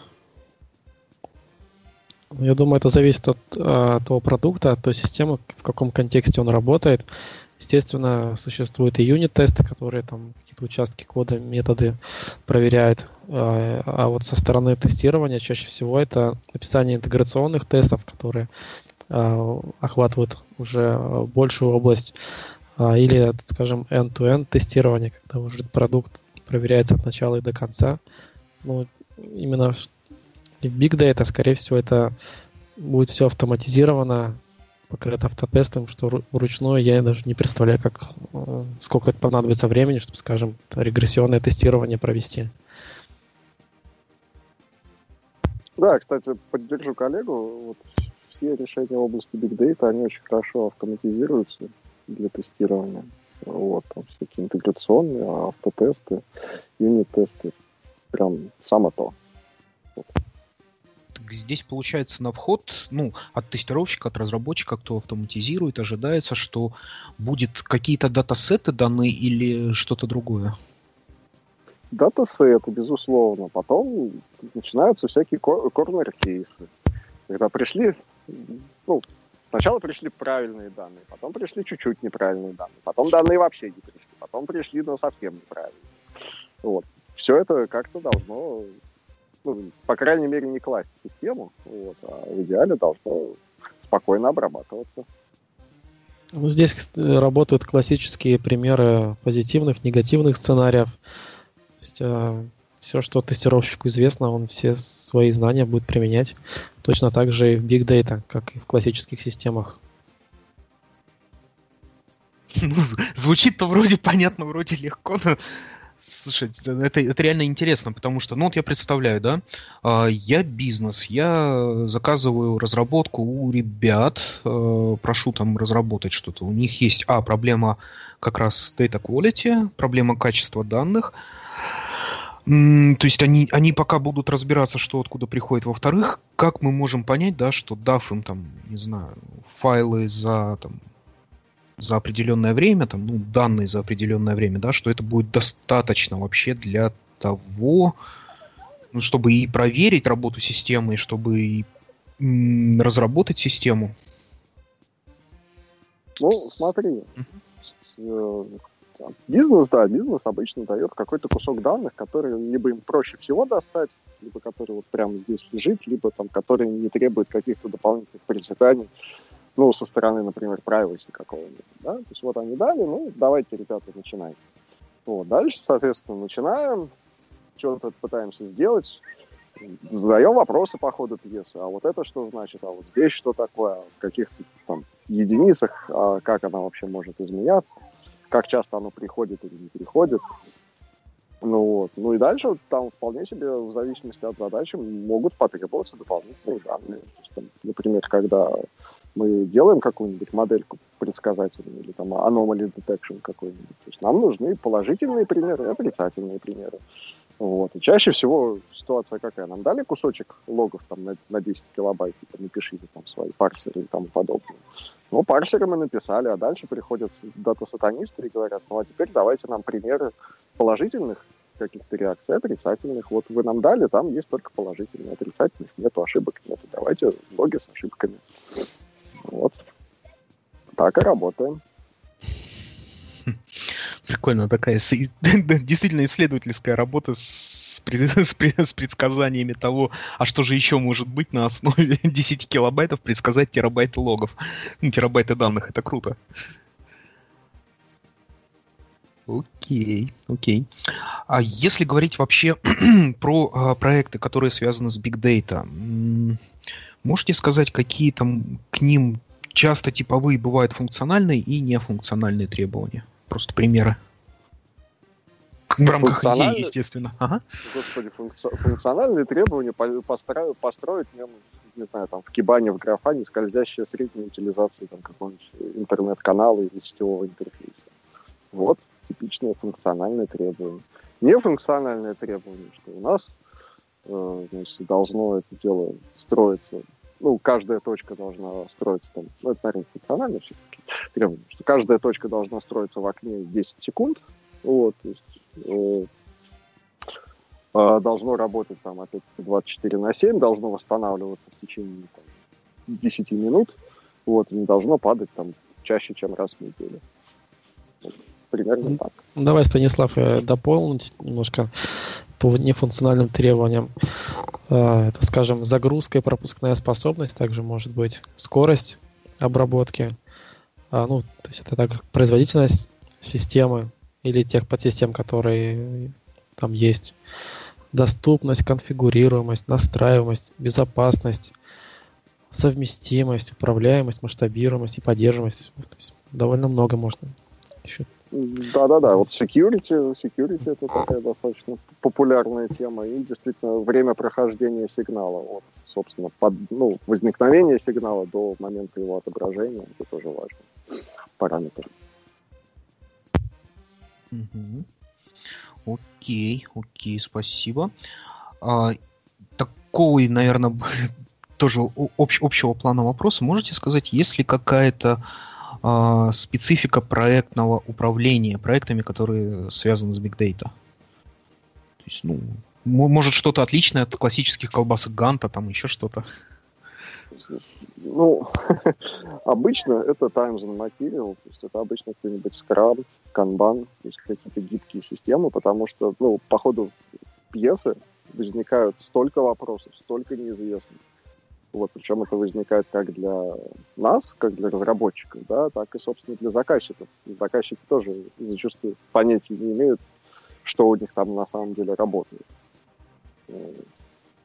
Я думаю, это зависит от того продукта, от той системы, в каком контексте он работает. Естественно, существуют и юнит-тесты, которые там какие-то участки кода, методы проверяют. А вот со стороны тестирования чаще всего это написание интеграционных тестов, которые охватывают уже большую область. Или, скажем, end-to-end тестирование, когда уже продукт проверяется от начала и до конца. Ну, именно в Big Data, скорее всего, это будет все автоматизировано, покрыт автотестом, что вручную я даже не представляю, как, сколько понадобится времени, чтобы, скажем, регрессионное тестирование провести. Да, кстати, поддержу коллегу. Вот все решения в области Big Data, они очень хорошо автоматизируются для тестирования. Вот, там всякие интеграционные, автотесты, юнит-тесты. Прям само то. Здесь получается на вход, ну, от тестировщика, от разработчика, кто автоматизирует, ожидается, что будет какие-то датасеты даны или что-то другое? Датасеты, безусловно. Потом начинаются всякие корнер-кейсы. Когда пришли, ну, сначала пришли правильные данные, потом пришли чуть-чуть неправильные данные, потом данные вообще не пришли, потом пришли, но совсем неправильные. Вот. Все это как-то должно, ну, по крайней мере, не класть в систему, вот, а в идеале должно спокойно обрабатываться. Ну, здесь работают классические примеры позитивных, негативных сценариев. То есть, все, что тестировщику известно, он все свои знания будет применять. Точно так же и в Big Data, как и в классических системах. Ну, звучит-то вроде понятно, вроде легко, но... Слушай, это реально интересно, потому что, ну вот я представляю, да, я бизнес, я заказываю разработку у ребят, прошу там разработать что-то. У них есть, проблема как раз data quality, проблема качества данных. То есть они пока будут разбираться, что откуда приходит. Во-вторых, как мы можем понять, да, что дав им там, не знаю, файлы за определенное время, там, ну, данные за определенное время, да, что это будет достаточно вообще для того, ну, чтобы и проверить работу системы, и чтобы и разработать систему. Ну, смотри, бизнес обычно дает какой-то кусок данных, который либо им проще всего достать, либо который вот прямо здесь лежит, либо там, который не требует каких-то дополнительных прицепляний. Ну, со стороны, например, privacy какого-нибудь, да, то есть вот они дали, ну, давайте, ребята, начинайте. Вот, дальше, соответственно, начинаем, что-то пытаемся сделать, задаем вопросы по ходу пьесы, а вот это что значит, а вот здесь что такое, в каких-то там единицах, а как она вообще может изменяться, как часто оно приходит или не приходит. Ну вот, ну и дальше там вполне себе в зависимости от задачи могут потребоваться дополнительные данные. То есть, там, например, когда мы делаем какую-нибудь модельку предсказательную или там anomaly detection какой-нибудь, то есть нам нужны положительные примеры и отрицательные примеры. Вот. И чаще всего ситуация какая? Нам дали кусочек логов там, на 10 килобайт, там, напишите там, свои парсеры и тому подобное. Ну, парсеры мы написали, а дальше приходят дата-сатанисты и говорят, ну, а теперь давайте нам примеры положительных каких-то реакций, отрицательных. Вот вы нам дали, там есть только положительные, отрицательных нету, ошибок нету. Давайте логи с ошибками. Вот. Так и работаем. Прикольно, такая действительно исследовательская работа с предсказаниями того, а что же еще может быть на основе 10 килобайтов предсказать терабайты логов. Ну, терабайты данных, это круто. Окей. А если говорить вообще про проекты, которые связаны с Big Data, можете сказать, какие там к ним часто типовые бывают функциональные и нефункциональные требования? Просто примеры. В рамках идеи, естественно. Ага. Господи, функциональные требования построить, не знаю, там, в кибане, в графане, скользящая средняя утилизация там, какого-нибудь интернет-канала или сетевого интерфейса. Вот типичные функциональные требования. Нефункциональные требования, что у нас значит, должно это дело строиться. Ну, каждая точка должна строиться там, ну, это, наверное, функционально все-таки требование, что каждая точка должна строиться в окне 10 секунд, вот, то есть, должно работать там опять 24/7, должно восстанавливаться в течение там, 10 минут, вот, и не должно падать там чаще, чем раз в неделю. Примерно так. Давай, Станислав, я дополню немножко по нефункциональным требованиям. Это, скажем, загрузка и пропускная способность, также может быть скорость обработки, ну, то есть это также производительность системы или тех подсистем, которые там есть, доступность, конфигурируемость, настраиваемость, безопасность, совместимость, управляемость, масштабируемость и поддерживаемость. То есть довольно много можно еще. Да-да-да, вот security это такая достаточно популярная тема, и действительно время прохождения сигнала, вот, собственно, возникновение сигнала до момента его отображения, это тоже важный параметр. Окей, спасибо. Такой, наверное, тоже общего плана вопрос. Можете сказать, есть ли какая-то специфика проектного управления проектами, которые связаны с Big Data? То есть, ну, может, что-то отличное от классических колбасок Ганта, там еще что-то? Ну, обычно это Times and Material, то есть это обычно какой-нибудь скрам, канбан, то есть какие-то гибкие системы, потому что, ну, по ходу пьесы возникают столько вопросов, столько неизвестных. Вот, причем это возникает как для нас, как для разработчиков, да, так и, собственно, для заказчиков. Заказчики тоже зачастую понятия не имеют, что у них там на самом деле работает.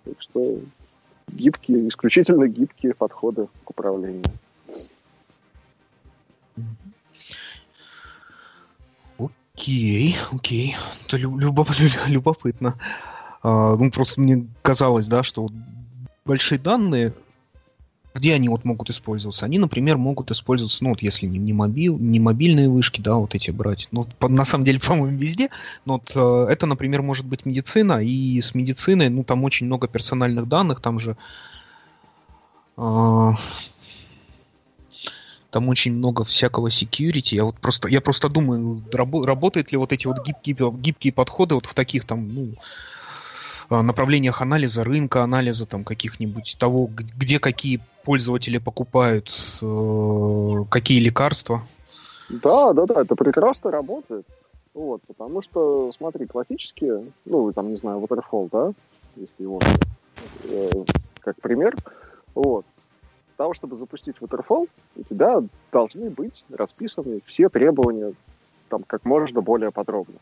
Так что гибкие, исключительно гибкие подходы к управлению. Окей. Это любопытно. Ну, просто мне казалось, да, что большие данные, где они вот могут использоваться? Они, например, могут использоваться, ну, вот если не мобильные вышки, да, вот эти брать. Ну, на самом деле, по-моему, везде. Но вот это, например, может быть медицина. И с медициной, ну, там очень много персональных данных. Там же... Там очень много всякого security. Я просто думаю, работают ли вот эти вот гибкие подходы вот в таких там, ну, направлениях анализа рынка, анализа там каких-нибудь того, где какие пользователи покупают, какие лекарства. Да, это прекрасно работает. Вот, потому что, смотри, классические, ну, там, не знаю, Waterfall, да, если его как пример, вот. Для того, чтобы запустить Waterfall, у тебя должны быть расписаны все требования там, как можно более подробно.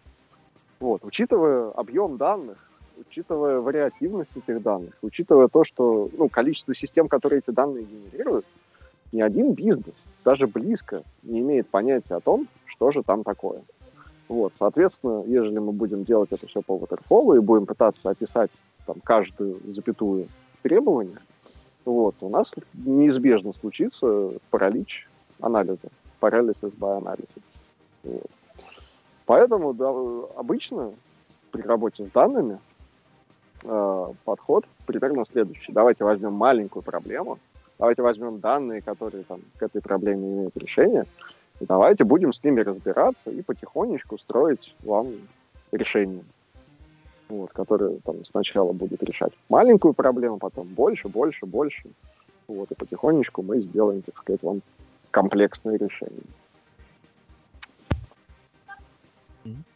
Вот. Учитывая объем данных, учитывая вариативность этих данных, учитывая то, что ну, количество систем, которые эти данные генерируют, ни один бизнес даже близко не имеет понятия о том, что же там такое. Вот. Соответственно, ежели мы будем делать это все по Waterfall и будем пытаться описать там, каждую запятую требования, вот, у нас неизбежно случится паралич анализа, paralysis by analysis. Вот. Поэтому да, обычно при работе с данными подход примерно следующий. Давайте возьмем маленькую проблему, давайте возьмем данные, которые там, к этой проблеме имеют решение, и давайте будем с ними разбираться и потихонечку строить вам решение. Вот, которые там, сначала будут решать маленькую проблему, потом больше. Вот, и потихонечку мы сделаем, так сказать, вам комплексное решение.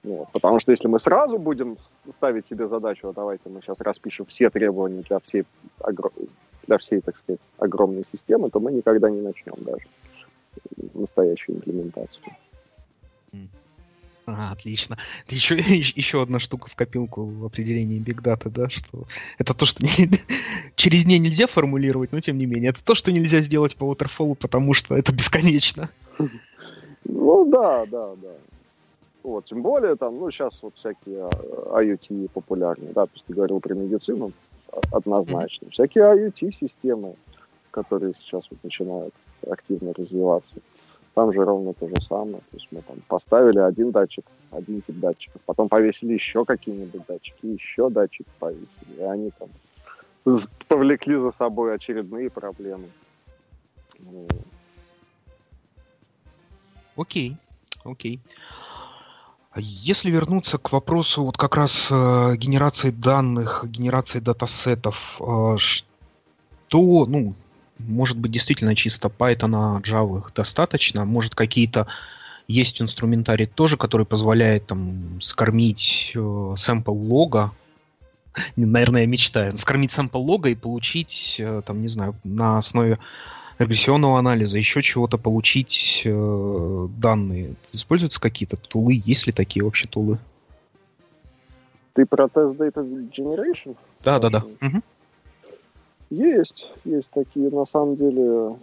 Вот, потому что если мы сразу будем ставить себе задачу, а давайте мы сейчас распишем все требования для всей, так сказать, огромной системы, то мы никогда не начнем даже настоящую имплементацию. Отлично. Это еще одна штука в копилку в определении Big Data, да, что это то, что через «не» нельзя формулировать, но тем не менее. Это то, что нельзя сделать по Waterfall, потому что это бесконечно. Ну да. Вот, тем более там, ну, сейчас вот всякие IoT популярны, да, то есть ты говорил про медицину, однозначно. Mm-hmm. Всякие IoT-системы, которые сейчас вот начинают активно развиваться. Там же ровно то же самое. То есть мы там поставили один датчик, один тип датчиков, потом повесили еще какие-нибудь датчики, еще датчик повесили, и они там повлекли за собой очередные проблемы. Окей. Если вернуться к вопросу вот как раз генерации данных, генерации датасетов, что, ну, может быть, действительно чисто Python, Java их достаточно. Может, какие-то есть инструментарий тоже, который позволяет там скормить сэмпл лога. Наверное, я мечтаю. Скормить сэмпл лога и получить, там, не знаю, на основе регрессионного анализа еще чего-то получить данные. Используются какие-то тулы? Есть ли такие вообще тулы? Ты про Test Data Generation? Да. Угу. Есть такие, на самом деле,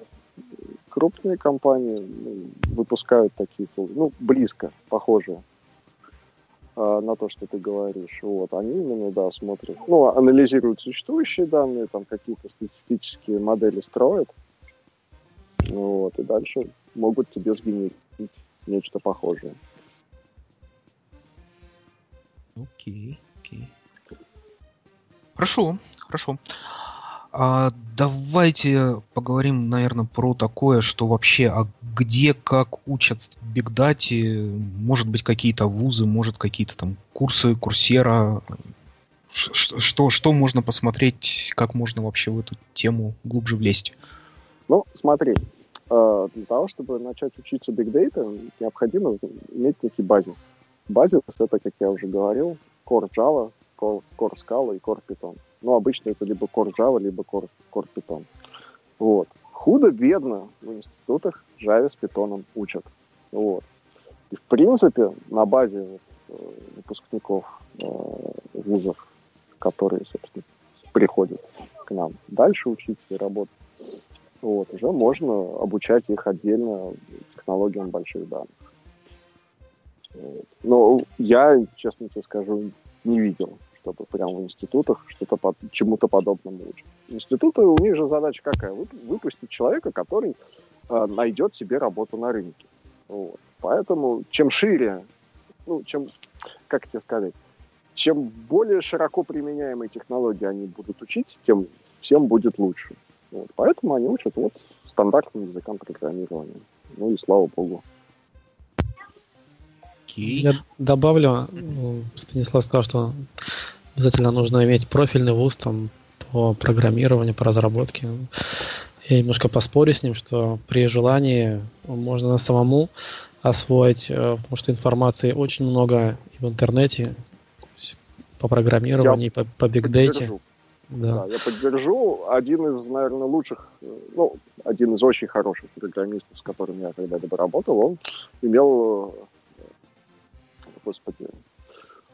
крупные компании выпускают такие, ну, близко, похожие на то, что ты говоришь. Вот, они именно, да, смотрят, ну, анализируют существующие данные, там, какие-то статистические модели строят, вот, и дальше могут тебе сгенерировать нечто похожее. Окей. Хорошо. Давайте поговорим, наверное, про такое, что вообще, а где, как учат в бигдате, может быть, какие-то вузы, может, какие-то там курсы, курсера, что можно посмотреть, как можно вообще в эту тему глубже влезть? Ну, смотри, для того, чтобы начать учиться бигдата, необходимо иметь некий базис. Базис — это, как я уже говорил, Core Java, Core Scala и Core Python. Ну, обычно это либо Core Java, либо Core Python. Вот. Худо-бедно в институтах Java с Python учат. Вот. И, в принципе, на базе выпускников вузов которые, собственно, приходят к нам дальше учиться и работать, вот, уже можно обучать их отдельно технологиям больших данных. Но я, честно тебе скажу, не видел, чтобы прямо в институтах что-то чему-то подобному учат. Институты, у них же задача какая? Выпустить человека, который найдет себе работу на рынке. Вот. Поэтому чем шире, ну, чем, как тебе сказать, чем более широко применяемые технологии они будут учить, тем всем будет лучше. Вот. Поэтому они учат вот стандартным языкам программирования. Ну и слава богу. Я добавлю, Станислав сказал, что обязательно нужно иметь профильный вуз там по программированию, по разработке. Я немножко поспорю с ним, что при желании можно самому освоить, потому что информации очень много и в интернете по программированию, по бигдейте. Да. Да, я поддержу. Один из, наверное, лучших, ну, один из очень хороших программистов, с которым я когда-либо работал, он имел... Господи.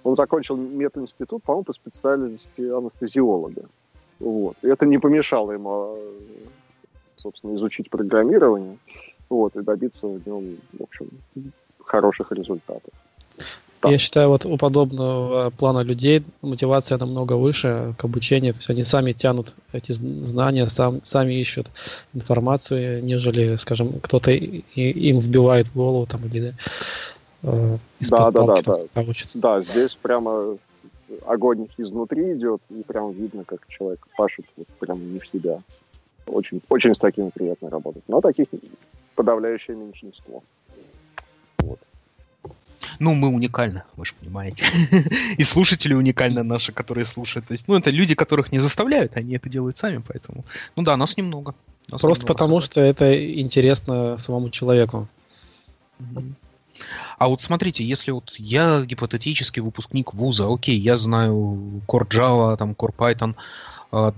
Он закончил мединститут, по-моему, по специальности анестезиолога. Вот. И это не помешало ему, собственно, изучить программирование, вот, и добиться в нем, в общем, хороших результатов. Так. Я считаю, вот у подобного плана людей мотивация намного выше к обучению. То есть они сами тянут эти знания, сами ищут информацию, нежели, скажем, кто-то им вбивает в голову там, или... Да, здесь прямо огонь изнутри идет, и прям видно, как человек пашет вот прям не в себя. Очень, очень с такими приятно работать. Но таких подавляющее меньшинство. Вот. Ну, мы уникальны, вы же понимаете. И слушатели уникальны наши, которые слушают. То есть, ну, это люди, которых не заставляют, они это делают сами, поэтому... Ну да, нас немного. Просто потому, что это интересно самому человеку. А вот смотрите, если вот я гипотетически выпускник вуза, окей, я знаю Core Java, там, Core Python, а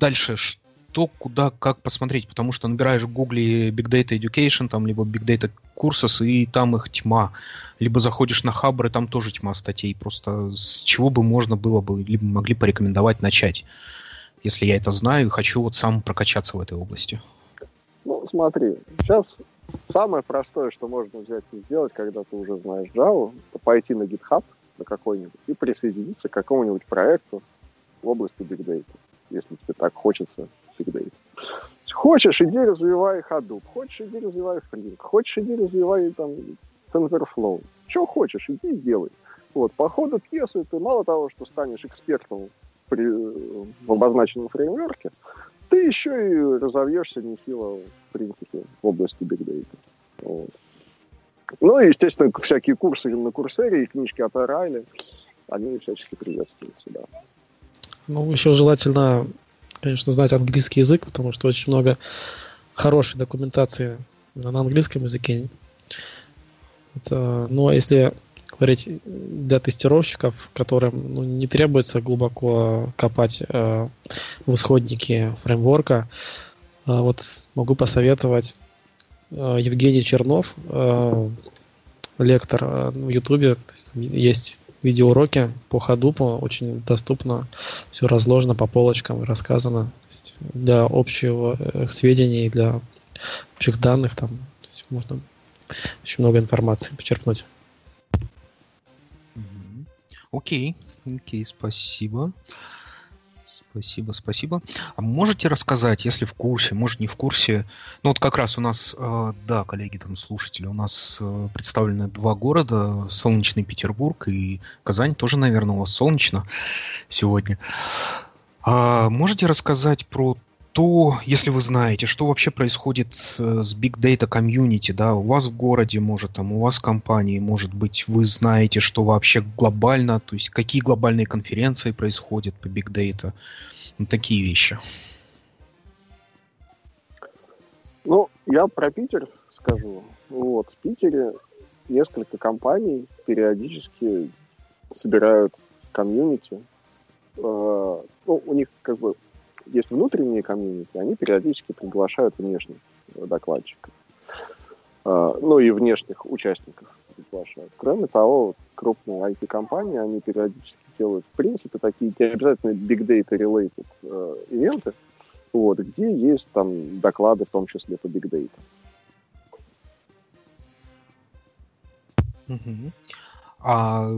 дальше что, куда, как посмотреть? Потому что набираешь в Гугле Big Data Education, там, либо Big Data Courses, и там их тьма. Либо заходишь на Хабр, и там тоже тьма статей. Просто с чего бы можно было бы, либо могли порекомендовать начать, если я это знаю и хочу вот сам прокачаться в этой области. Ну, смотри, сейчас... Самое простое, что можно взять и сделать, когда ты уже знаешь Java, это пойти на GitHub на какой-нибудь и присоединиться к какому-нибудь проекту в области Big Data, если тебе так хочется Big Data. Хочешь, иди развивай Hadoop, хочешь, иди развивай Flink, хочешь, иди развивай там TensorFlow. Что хочешь, иди и делай. Вот, по ходу пьесы ты мало того, что станешь экспертом в обозначенном фреймворке, ты еще и разовьешься нехило, в принципе, в области Big Data. Вот. Ну и, естественно, всякие курсы на Курсере и книжки от Орайли, они всячески приветствуются, да. Ну, еще желательно, конечно, знать английский язык, потому что очень много хорошей документации на английском языке. Это, но если говорить для тестировщиков, которым ну, не требуется глубоко копать в исходнике фреймворка, вот могу посоветовать Евгений Чернов, лектор в Ютубе, есть видеоуроки по Hadoop, очень доступно, все разложено по полочкам, рассказано то есть для общего сведений, для общих данных, там то есть можно очень много информации почерпнуть. Окей, спасибо. Спасибо. А можете рассказать, если в курсе, может не в курсе, ну вот как раз у нас, да, коллеги, там, слушатели, у нас представлены два города, солнечный Петербург и Казань, тоже, наверное, у вас солнечно сегодня. А можете рассказать про то, если вы знаете, что вообще происходит с Big Data Community, да, у вас в городе, может, там, у вас в компании, может быть, вы знаете, что вообще глобально, то есть какие глобальные конференции происходят по Big Data, ну, такие вещи. Ну, я про Питер скажу. Вот, в Питере несколько компаний периодически собирают комьюнити. Ну, у них, как бы, есть внутренние комьюнити, они периодически приглашают внешних докладчиков. Ну и внешних участников приглашают. Кроме того, крупные IT-компании, они периодически делают, в принципе, такие не обязательно Big Data related ивенты, вот, где есть там доклады, в том числе по Big Data. Угу. А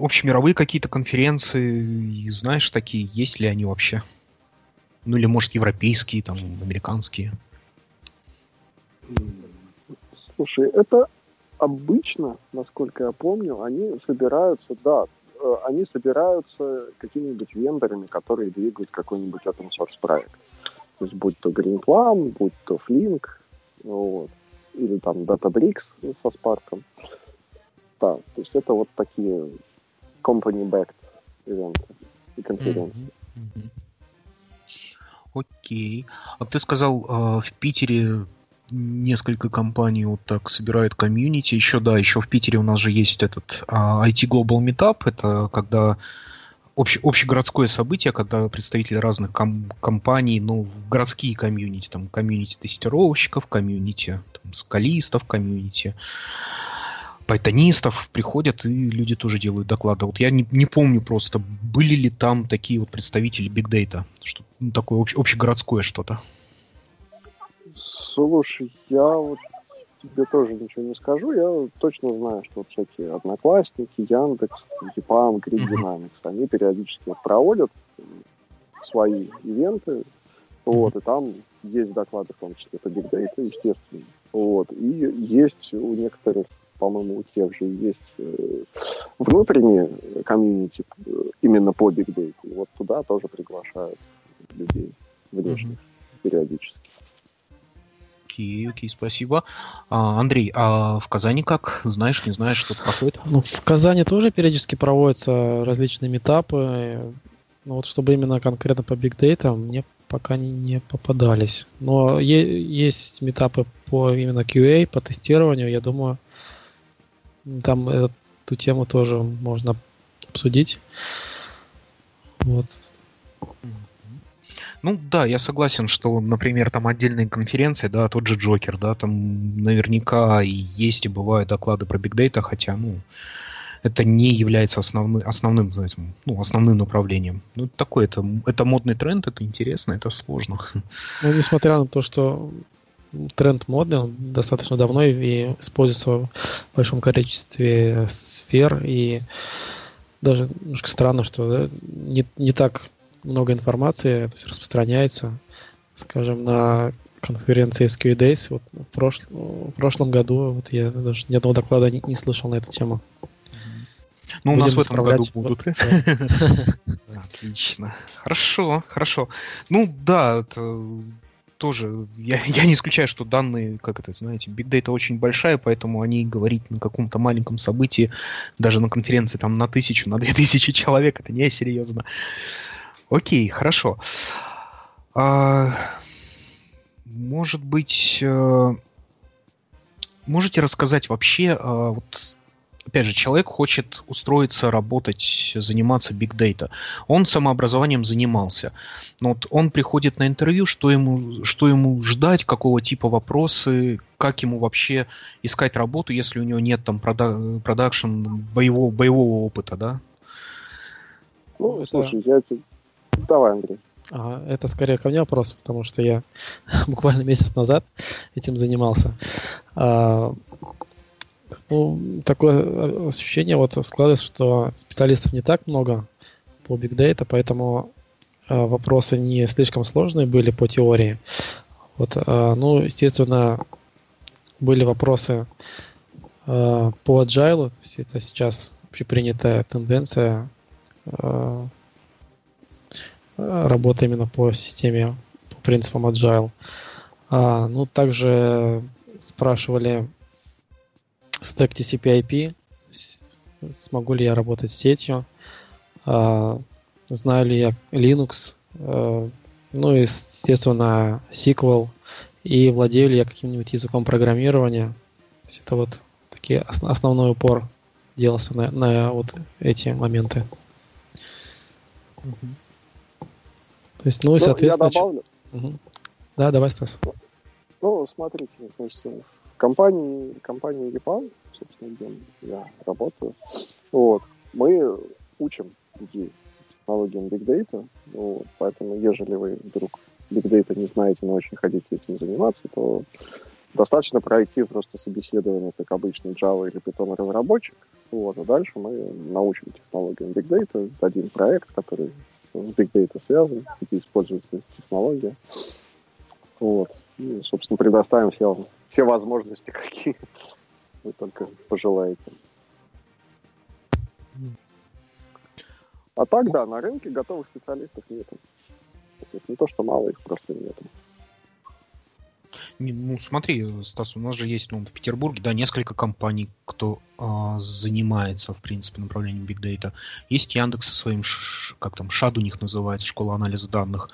общемировые какие-то конференции, знаешь, такие, есть ли они вообще? Ну, или, может, европейские, там, американские? Слушай, это обычно, насколько я помню, они собираются, да, они собираются какими-нибудь вендорами, которые двигают какой-нибудь open source проект. То есть, будь то GreenPlan, будь то Flink, вот, или там Databricks со Spark. Да, то есть это вот такие company-backed ивенты и конференции. Окей. А ты сказал, в Питере несколько компаний вот так собирают комьюнити. Еще, да, еще в Питере у нас же есть этот IT Global Meetup. Это когда общегородское событие, когда представители разных компаний, ну, городские комьюнити, там, комьюнити тестировщиков, комьюнити там, скалистов, комьюнити пайтонистов приходят, и люди тоже делают доклады. Вот я не помню просто, были ли там такие вот представители Big Data, что, ну, такое общегородское что-то. Слушай, я вот тебе тоже ничего не скажу, я точно знаю, что вот всякие Одноклассники, Яндекс, EPAM, Grid Dynamics, они периодически проводят свои ивенты, вот, и там есть доклады, в том числе, по Big Data, естественно, вот, и есть у некоторых, по-моему, у тех же есть внутренние комьюнити именно по Big Data. Вот туда тоже приглашают людей внешних периодически. Окей, спасибо. Андрей, а в Казани как? Знаешь, не знаешь, что проходит? Ну, в Казани тоже периодически проводятся различные митапы. Но вот чтобы именно конкретно по Big Data мне пока не попадались. Но есть митапы по именно QA, по тестированию, я думаю, там эту тему тоже можно обсудить. Вот. Ну да, я согласен, что, например, там отдельные конференции, да, тот же Джокер, да, там наверняка и есть, и бывают доклады про Big Data, хотя, ну, это не является основным, знаете, ну, основным направлением. Ну, такой это модный тренд, это интересно, это сложно. Ну, несмотря на то, что тренд модный, он достаточно давно и используется в большом количестве сфер, и даже немножко странно, что, да, не так много информации, то есть распространяется, скажем, на конференции SQ Days. Вот в прошлом году вот я даже ни одного доклада не слышал на эту тему. Ну, у нас в этом году будут. Отлично. Хорошо. Ну, да, это тоже, я не исключаю, что данные, как это, знаете, Big Data очень большая, поэтому о ней говорить на каком-то маленьком событии, даже на конференции там на 1000, на 2000 человек, это не серьезно. Окей, хорошо. Может быть, можете рассказать вообще, вот, опять же, человек хочет устроиться, работать, заниматься Big Data. Он самообразованием занимался. Но вот он приходит на интервью, что ему ждать, какого типа вопросы, как ему вообще искать работу, если у него нет там продакшн боевого опыта, да? Ну, слушай, давай, Андрей. Это скорее ко мне вопрос, потому что я буквально месяц назад этим занимался. Ну, такое ощущение вот складывается, что специалистов не так много по Big Data, поэтому вопросы не слишком сложные были по теории. Вот, ну, естественно, были вопросы по Agile, то есть это сейчас общепринятая тенденция работы именно по системе, по принципам Agile. Ну, также спрашивали стэк TCP/IP, смогу ли я работать с сетью, знаю ли я Linux, ну и, естественно, SQL, и владею ли я каким-нибудь языком программирования. То есть это вот такие основной упор делался на вот эти моменты. То есть, ну и, соответственно... Я добавлю. Да, давай, Стас. Ну, смотрите, значит, компании EPAM, собственно, где я работаю, вот, мы учим людей технологиям Big Data, вот, поэтому ежели вы вдруг Big Data не знаете, но очень хотите этим заниматься, то достаточно пройти просто собеседование, как обычный Java или Python разработчик, вот, а дальше мы научим технологиям Big Data, один проект, который с Big Data связан, где используется технология, вот, и, собственно, предоставим все возможности, какие вы только пожелаете. А так, да, на рынке готовых специалистов нет. Не то, что мало, их просто нет. Ну, смотри, Стас, у нас же есть, ну, в Петербурге, да, несколько компаний, кто занимается, в принципе, направлением Big Data. Есть Яндекс со своим, как там, ШАД у них называется, школа анализа данных.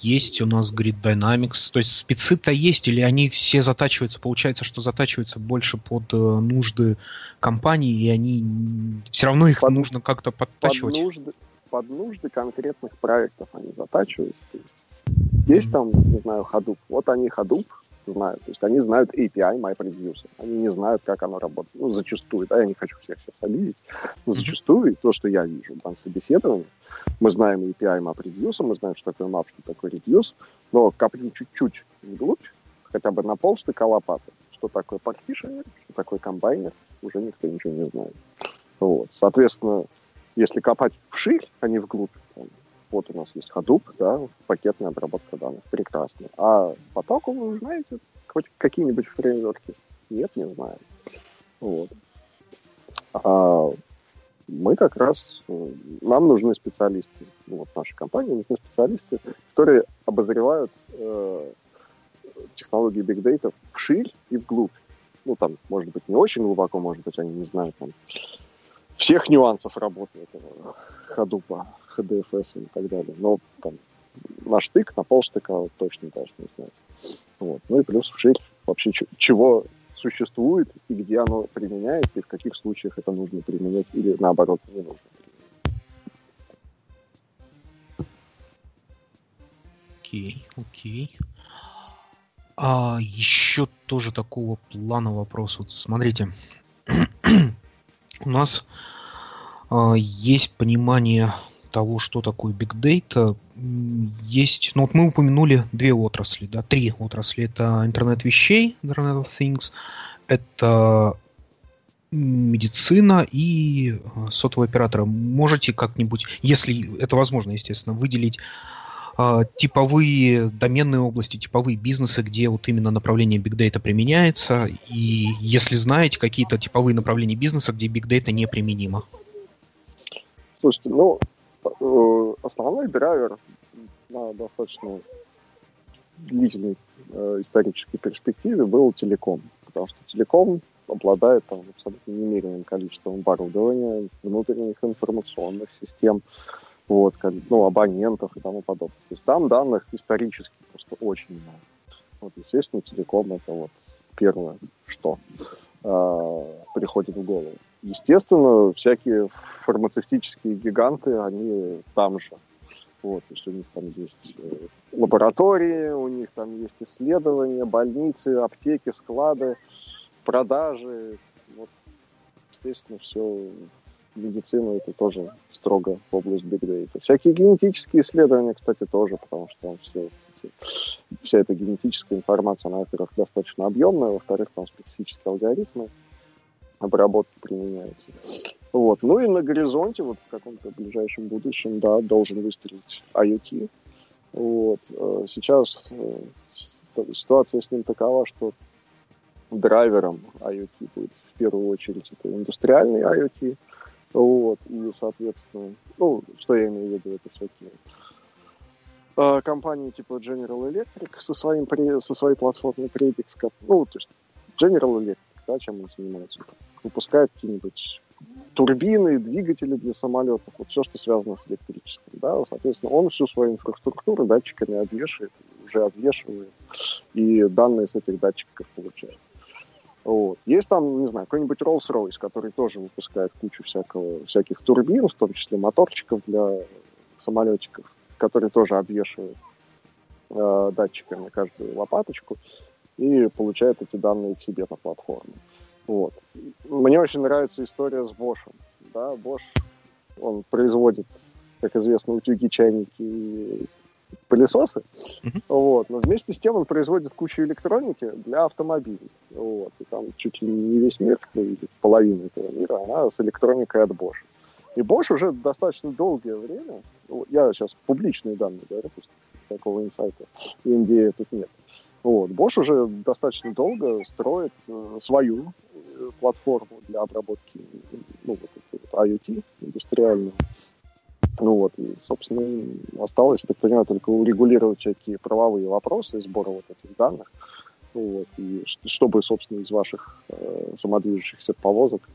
Есть у нас Grid Dynamics. То есть спецы-то есть, или они все затачиваются? Получается, что затачиваются больше под нужды компании, и они все равно их нужно как-то подтачивать. Под нужды конкретных проектов они затачиваются. Есть там, не знаю, Hadoop. Вот они Hadoop знают. То есть они знают API MyProducer. Они не знают, как оно работает. Ну, зачастую, да, я не хочу всех сейчас обидеть, но зачастую, и то, что я вижу на собеседовании, мы знаем API MyProducer, мы знаем, что такое map, что такое reduce, но копнем чуть-чуть вглубь, хотя бы на полстыка лопаты, что такое partitioner, что такое комбайнер, уже никто ничего не знает. Вот. Соответственно, если копать вширь, а не вглубь, вот у нас есть Hadoop, да, пакетная обработка данных, прекрасно. А потоку вы знаете хоть какие-нибудь фреймворки? Нет, не знаю. Вот. А мы как раз, нам нужны специалисты, вот нашей компании нужны специалисты, которые обозревают технологии Big Data вширь и вглубь. Ну, там, может быть, не очень глубоко, может быть, они не знают там всех нюансов работы этого Hadoop, HDFS и так далее. Но там на штык, на полштыка вот, точно даже не знаю. Вот. Ну и плюс вширь вообще чего существует и где оно применяется, и в каких случаях это нужно применять или наоборот не нужно применять. Окей. А еще тоже такого плана вопрос. Вот смотрите. У нас есть понимание того, что такое Big Data. Есть, ну вот мы упомянули три отрасли. Это интернет вещей, Internet of Things, это медицина и сотовые операторы. Можете как-нибудь, если это возможно, естественно, выделить типовые доменные области, типовые бизнесы, где вот именно направление Big Data применяется, и если знаете какие-то типовые направления бизнеса, где Big Data не применимо? Слушайте, ну, основной драйвер на достаточно длительной исторической перспективе был телеком, потому что телеком обладает там абсолютно немеренным количеством оборудования, внутренних информационных систем, вот, ну, абонентов и тому подобное. То есть там данных исторически просто очень много. Вот, естественно, телеком это вот первое, что приходит в голову. Естественно, всякие фармацевтические гиганты, они там же. Вот, то есть у них там есть лаборатории, у них там есть исследования, больницы, аптеки, склады, продажи. Вот, естественно, все. Медицина — это тоже строго область Big Data. Всякие генетические исследования, кстати, тоже, потому что там вся эта генетическая информация, она, во-первых, достаточно объемная, во-вторых, там специфические алгоритмы обработки применяются. Вот. Ну и на горизонте, вот в каком-то ближайшем будущем, да, должен выстрелить IoT. Вот. Сейчас ситуация с ним такова, что драйвером IoT будет в первую очередь это индустриальный IoT. Вот, и, соответственно, ну, что я имею в виду, это всякие компании типа General Electric со своей платформой Predix, ну, то есть General Electric, да, чем они занимаются, выпускают какие-нибудь турбины, двигатели для самолетов, вот все, что связано с электричеством, да, соответственно, он всю свою инфраструктуру датчиками обвешивает, и данные с этих датчиков получает. Вот. Есть там, не знаю, какой-нибудь Rolls-Royce, который тоже выпускает кучу всяких турбин, в том числе моторчиков для самолетиков, которые тоже обвешивают датчиками каждую лопаточку и получают эти данные к себе на платформу. Вот. Мне очень нравится история с Bosch. Да, Bosch он производит, как известно, утюги, чайники и пылесосы, вот, но вместе с тем он производит кучу электроники для автомобилей, вот, и там чуть ли не весь мир, половина этого мира, она с электроникой от Bosch. И Bosch уже достаточно долгое время, ну, я сейчас публичные данные говорю, такого инсайта и NDA тут нет. Вот, Bosch уже достаточно долго строит свою платформу для обработки, ну, вот, IoT индустриальную. Ну вот, и, собственно, осталось, так понимаю, только урегулировать всякие правовые вопросы сбора вот этих данных, вот, и чтобы, собственно, из ваших самодвижущихся повозок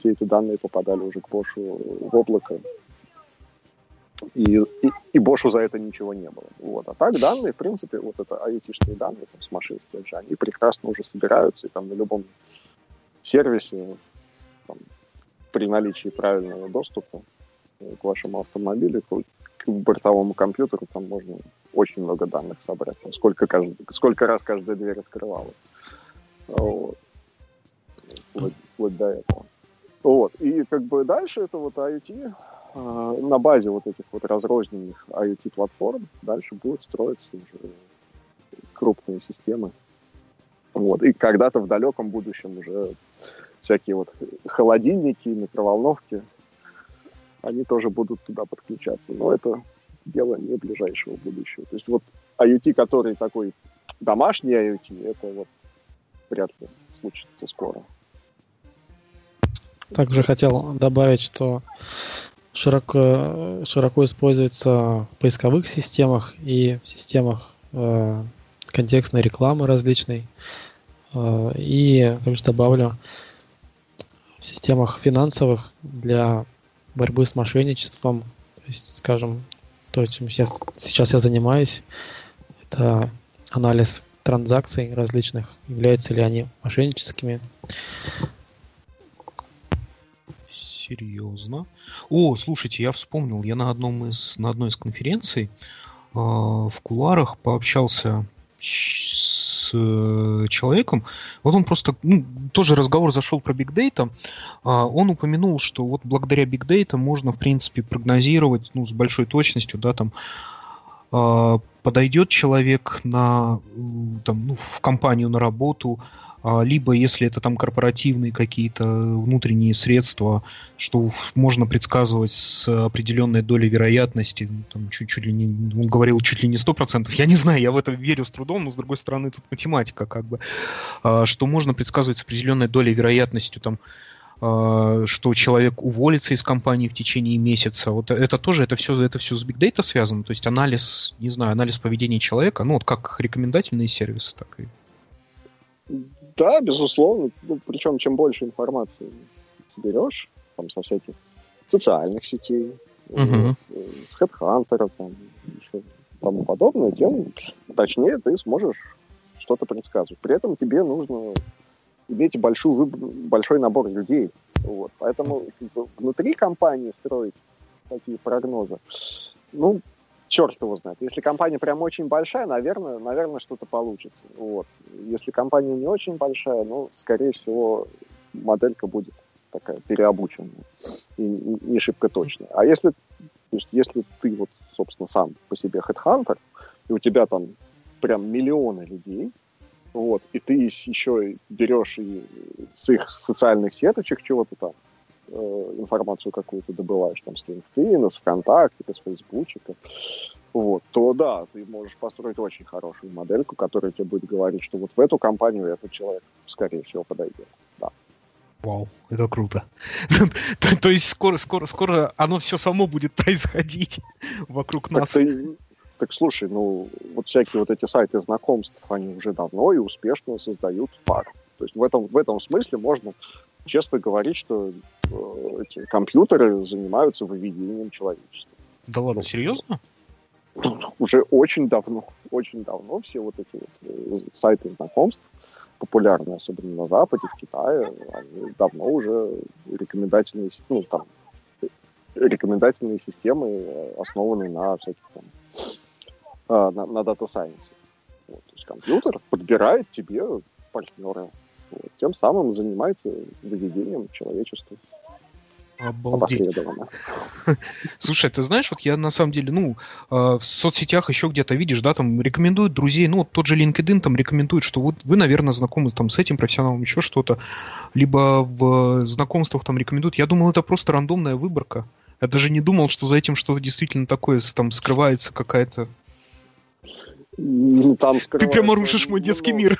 все эти данные попадали уже к Бошу в облако, и Бошу за это ничего не было. Вот. А так данные, в принципе, вот это IoT-шные данные там, с машин, они прекрасно уже собираются, и там на любом сервисе там, при наличии правильного доступа к вашему автомобилю, к бортовому компьютеру, там можно очень много данных собрать, там, сколько раз каждая дверь открывалась. Вот. Вплоть до этого. Вот. И как бы дальше это вот IoT, на базе вот этих вот разрозненных IoT-платформ дальше будут строиться уже крупные системы. Вот. И когда-то в далеком будущем уже всякие вот холодильники, микроволновки, они тоже будут туда подключаться. Но это дело не ближайшего будущего. То есть вот IoT, который такой домашний IoT, это вот вряд ли случится скоро. Также хотел добавить, что широко используется в поисковых системах и в системах контекстной рекламы различной. И также добавлю, в системах финансовых для борьбы с мошенничеством, то есть, скажем, то, чем сейчас я занимаюсь, это анализ транзакций различных, являются ли они мошенническими. Серьезно? О, слушайте, я вспомнил, я на одной из конференций в кулуарах пообщался с человеком. Вот он просто, ну, тоже разговор зашел про Big Data. Он упомянул, что вот благодаря Big Data можно, в принципе, прогнозировать, ну, с большой точностью, да, там, подойдет человек на, там, ну, в компанию, на работу, либо, если это там корпоративные какие-то внутренние средства, что можно предсказывать с определенной долей вероятности, там, чуть ли не, он говорил, чуть ли не 100%, я не знаю, я в это верю с трудом, но, с другой стороны, тут математика, как бы, что можно предсказывать с определенной долей вероятностью, там, что человек уволится из компании в течение месяца. Вот это тоже, это все с Big Data связано, то есть анализ, не знаю, анализ поведения человека, ну, вот как рекомендательные сервисы, так и... Да, безусловно. Ну, причем, чем больше информации соберешь, там, со всяких социальных сетей, с хедхантера, там, еще тому подобное, тем точнее ты сможешь что-то предсказывать. При этом тебе нужно иметь большой набор людей. Вот. Поэтому внутри компании строить такие прогнозы, ну, черт его знает. Если компания прям очень большая, наверное, что-то получится. Вот. Если компания не очень большая, ну, скорее всего, моделька будет такая переобученная и не шибко точная. А если ты вот, собственно, сам по себе хедхантер, и у тебя там прям миллионы людей, вот, и ты еще берешь и с их социальных сеточек чего-то там, информацию какую-то добываешь там с LinkedIn, с ВКонтакте, с Фейсбучика, вот, то да, ты можешь построить очень хорошую модельку, которая тебе будет говорить, что вот в эту компанию этот человек, скорее всего, подойдет. Да. Вау, это круто. То есть скоро оно все само будет происходить вокруг нас. Так слушай, ну, вот всякие вот эти сайты знакомств, они уже давно и успешно создают пары. То есть в этом смысле можно честно говорить, что эти компьютеры занимаются выведением человечества. Да ладно, серьезно? Уже очень давно все вот эти вот сайты знакомств, популярные особенно на Западе, в Китае, они давно уже рекомендательные системы, основанные на всяких там, на дата-сайенсе. Вот, то есть компьютер подбирает тебе партнера. Вот, тем самым занимается выведением человечества. Обалдеть. Слушай, ты знаешь, вот я на самом деле, в соцсетях еще где-то видишь, да, там рекомендуют друзей, вот тот же LinkedIn там рекомендует, что вот вы, наверное, знакомы там с этим профессионалом, еще что-то, либо в знакомствах там рекомендуют. Я думал, это просто рандомная выборка. Я даже не думал, что за этим что-то действительно такое там скрывается какая-то. Там ты прямо рушишь мой детский мир.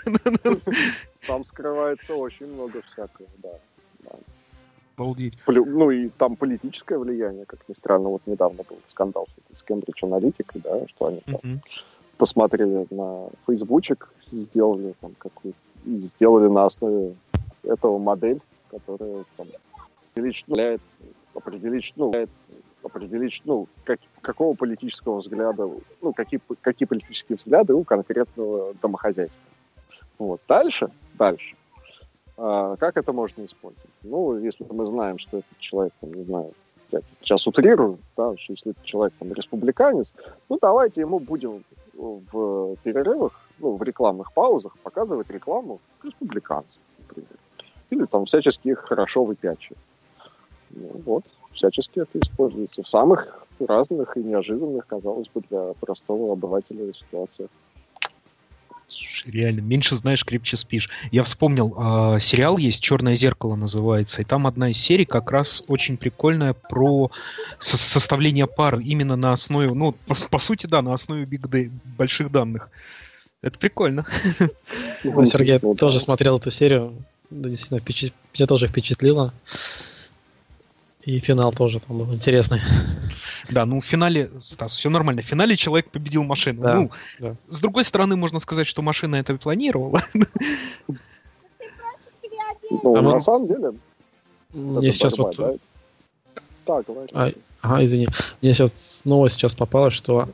Там скрывается очень много всякого, да. Обалдеть. И там политическое влияние, как ни странно. Вот недавно был скандал с Cambridge Analytica, да, что они там посмотрели на фейсбучек, сделали там какую-то, сделали на основе этого модель, которая там определить, какого политического взгляда, какие политические взгляды у конкретного домохозяйства. Вот. Дальше. Как это можно использовать? Если мы знаем, что этот человек, я сейчас утрирую, да, что если этот человек республиканец, давайте ему будем в перерывах, в рекламных паузах показывать рекламу республиканцев, например. Или всячески их хорошо выпячивать. Всячески это используется в самых разных и неожиданных, казалось бы, для простого обывателя ситуациях. Слушай, реально, меньше знаешь, крепче спишь. Я вспомнил, сериал есть, «Черное зеркало» называется, и там одна из серий как раз очень прикольная про составление пар именно на основе, по сути, да, на основе больших данных. Это прикольно. Сергей тоже смотрел эту серию, действительно, меня тоже впечатлило. И финал тоже там был интересный. Да, в финале, Стас, все нормально. В финале человек победил машину. Да, да. С другой стороны, можно сказать, что машина это и планировала. На самом деле... Мне сейчас вот... Так, говори. Ага, извини. Мне сейчас попало, что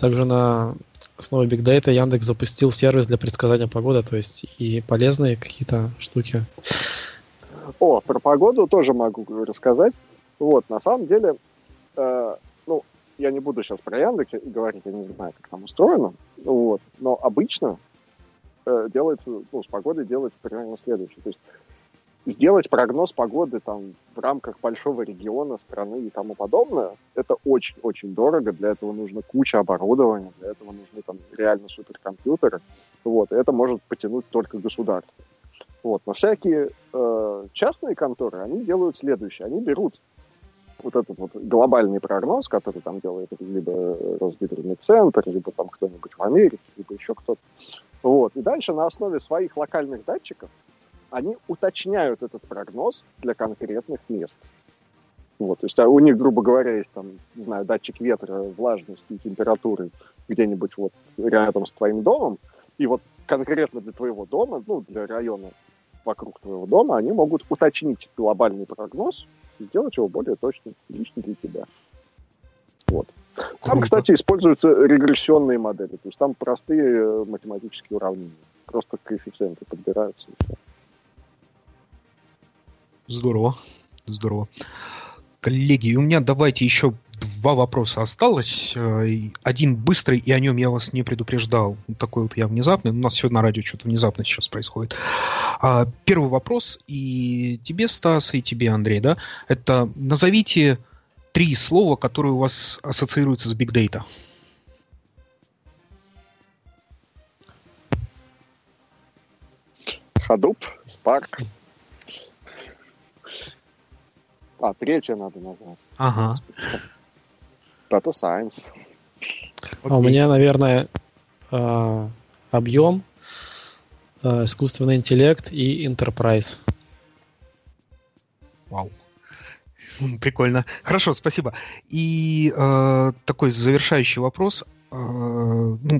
также на основе Big Data Яндекс запустил сервис для предсказания погоды, то есть и полезные какие-то штуки. Про погоду тоже могу рассказать. На самом деле, я не буду сейчас про Яндекс говорить, я не знаю, как там устроено, но обычно делается, с погодой делается примерно следующее. То есть сделать прогноз погоды там в рамках большого региона, страны и тому подобное, это очень-очень дорого, для этого нужна куча оборудования, для этого нужны там реально суперкомпьютеры, и это может потянуть только государство. Но всякие частные конторы, они делают следующее. Они берут этот глобальный прогноз, который там делает либо Росгидромедцентр, либо там кто-нибудь в Америке, либо еще кто-то. И дальше на основе своих локальных датчиков они уточняют этот прогноз для конкретных мест. То есть у них, грубо говоря, есть там, не знаю, датчик ветра, влажности и температуры где-нибудь рядом с твоим домом. И конкретно для твоего дома, для района вокруг твоего дома, они могут уточнить глобальный прогноз и сделать его более точным лично для тебя. Там, кстати, используются регрессионные модели, то есть там простые математические уравнения, просто коэффициенты подбираются. Здорово. Коллеги, у меня давайте еще 2 вопроса осталось. Один быстрый, и о нем я вас не предупреждал. Такой я внезапный. У нас сегодня на радио что-то внезапно сейчас происходит. Первый вопрос и тебе, Стас, и тебе, Андрей, да? Это назовите 3 слова, которые у вас ассоциируются с Big Data. Hadoop, Spark. Третье надо назвать. Ага. Data Science. У меня, наверное, объем, искусственный интеллект и Enterprise. Вау. Прикольно. Хорошо, спасибо. И такой завершающий вопрос.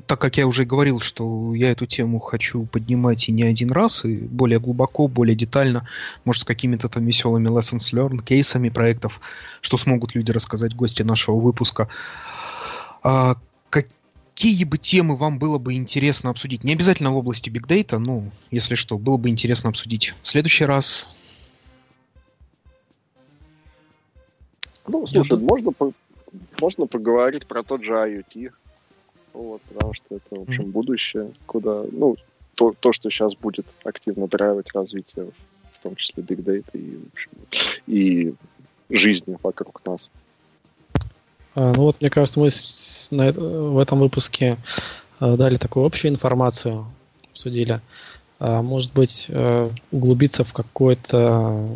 Так как я уже говорил, что я эту тему хочу поднимать и не один раз, и более глубоко, более детально, может, с какими-то там веселыми lessons learned, кейсами проектов, что смогут люди рассказать, гости нашего выпуска. Какие бы темы вам было бы интересно обсудить? Не обязательно в области Big Data, если что, было бы интересно обсудить в следующий раз. Слушай, можно поговорить про тот же IoT. Потому что это, в общем, будущее, куда, то, что сейчас будет активно драйвить развитие, в том числе Big Data и жизни вокруг нас. Ну вот, мне кажется, мы в этом выпуске дали такую общую информацию, обсудили. Может быть, углубиться в какой-то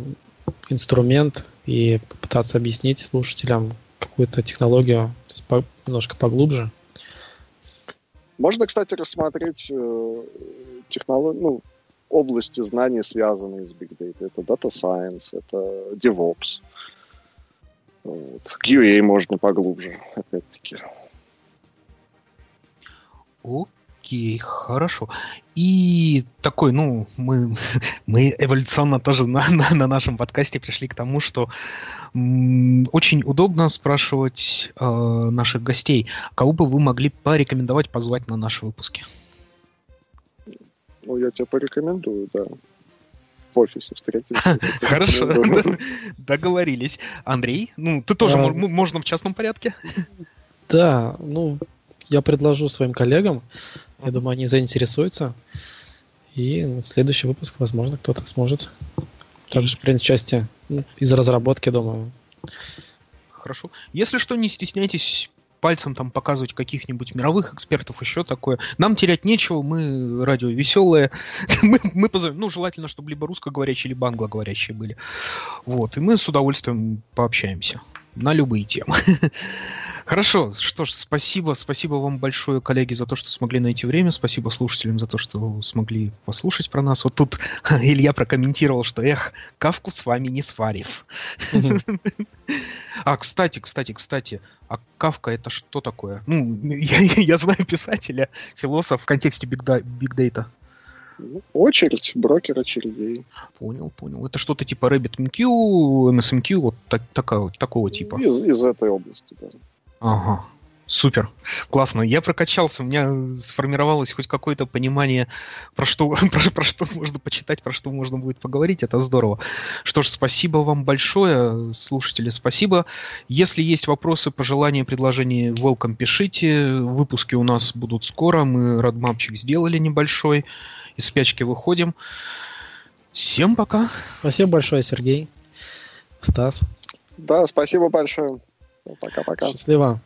инструмент и попытаться объяснить слушателям какую-то технологию, то есть немножко поглубже. Можно, кстати, рассмотреть области знаний, связанные с Big Data. Это Data Science, это DevOps. Вот. QA можно поглубже, опять-таки. Окей, хорошо. И такой, мы эволюционно тоже на нашем подкасте пришли к тому, что очень удобно спрашивать наших гостей, кого бы вы могли порекомендовать позвать на наши выпуски? Ну, я тебе порекомендую, да. В офисе встретимся. Хорошо, договорились. Андрей, ты тоже, можно в частном порядке? Да, я предложу своим коллегам, я думаю, они заинтересуются, и в следующий выпуск, возможно, кто-то сможет также принять участие из разработки, думаю. Хорошо. Если что, не стесняйтесь пальцем там показывать каких-нибудь мировых экспертов, еще такое. Нам терять нечего, мы радио веселое. мы позовем, желательно, чтобы либо русскоговорящие, либо англоговорящие были. Вот, и мы с удовольствием пообщаемся на любые темы. Хорошо, что ж, спасибо вам большое, коллеги, за то, что смогли найти время, спасибо слушателям за то, что смогли послушать про нас. Вот тут Илья прокомментировал, что Кафку с вами не сварив. А, кстати, а Кафка это что такое? Я знаю писателя, философа в контексте биг-дейта. Очередь, брокер очередей. Понял. Это что-то типа RabbitMQ, MSMQ, вот такого типа. Из этой области, да. Ага, супер, классно. Я прокачался, у меня сформировалось хоть какое-то понимание, про что можно почитать, про что можно будет поговорить. Это здорово. Что ж, спасибо вам большое, слушатели, спасибо. Если есть вопросы, пожелания, предложения, welcome, пишите. Выпуски у нас будут скоро. Мы родмапчик сделали небольшой. Из спячки выходим. Всем пока. Спасибо большое, Сергей. Стас. Да, спасибо большое. Пока-пока. Счастливо.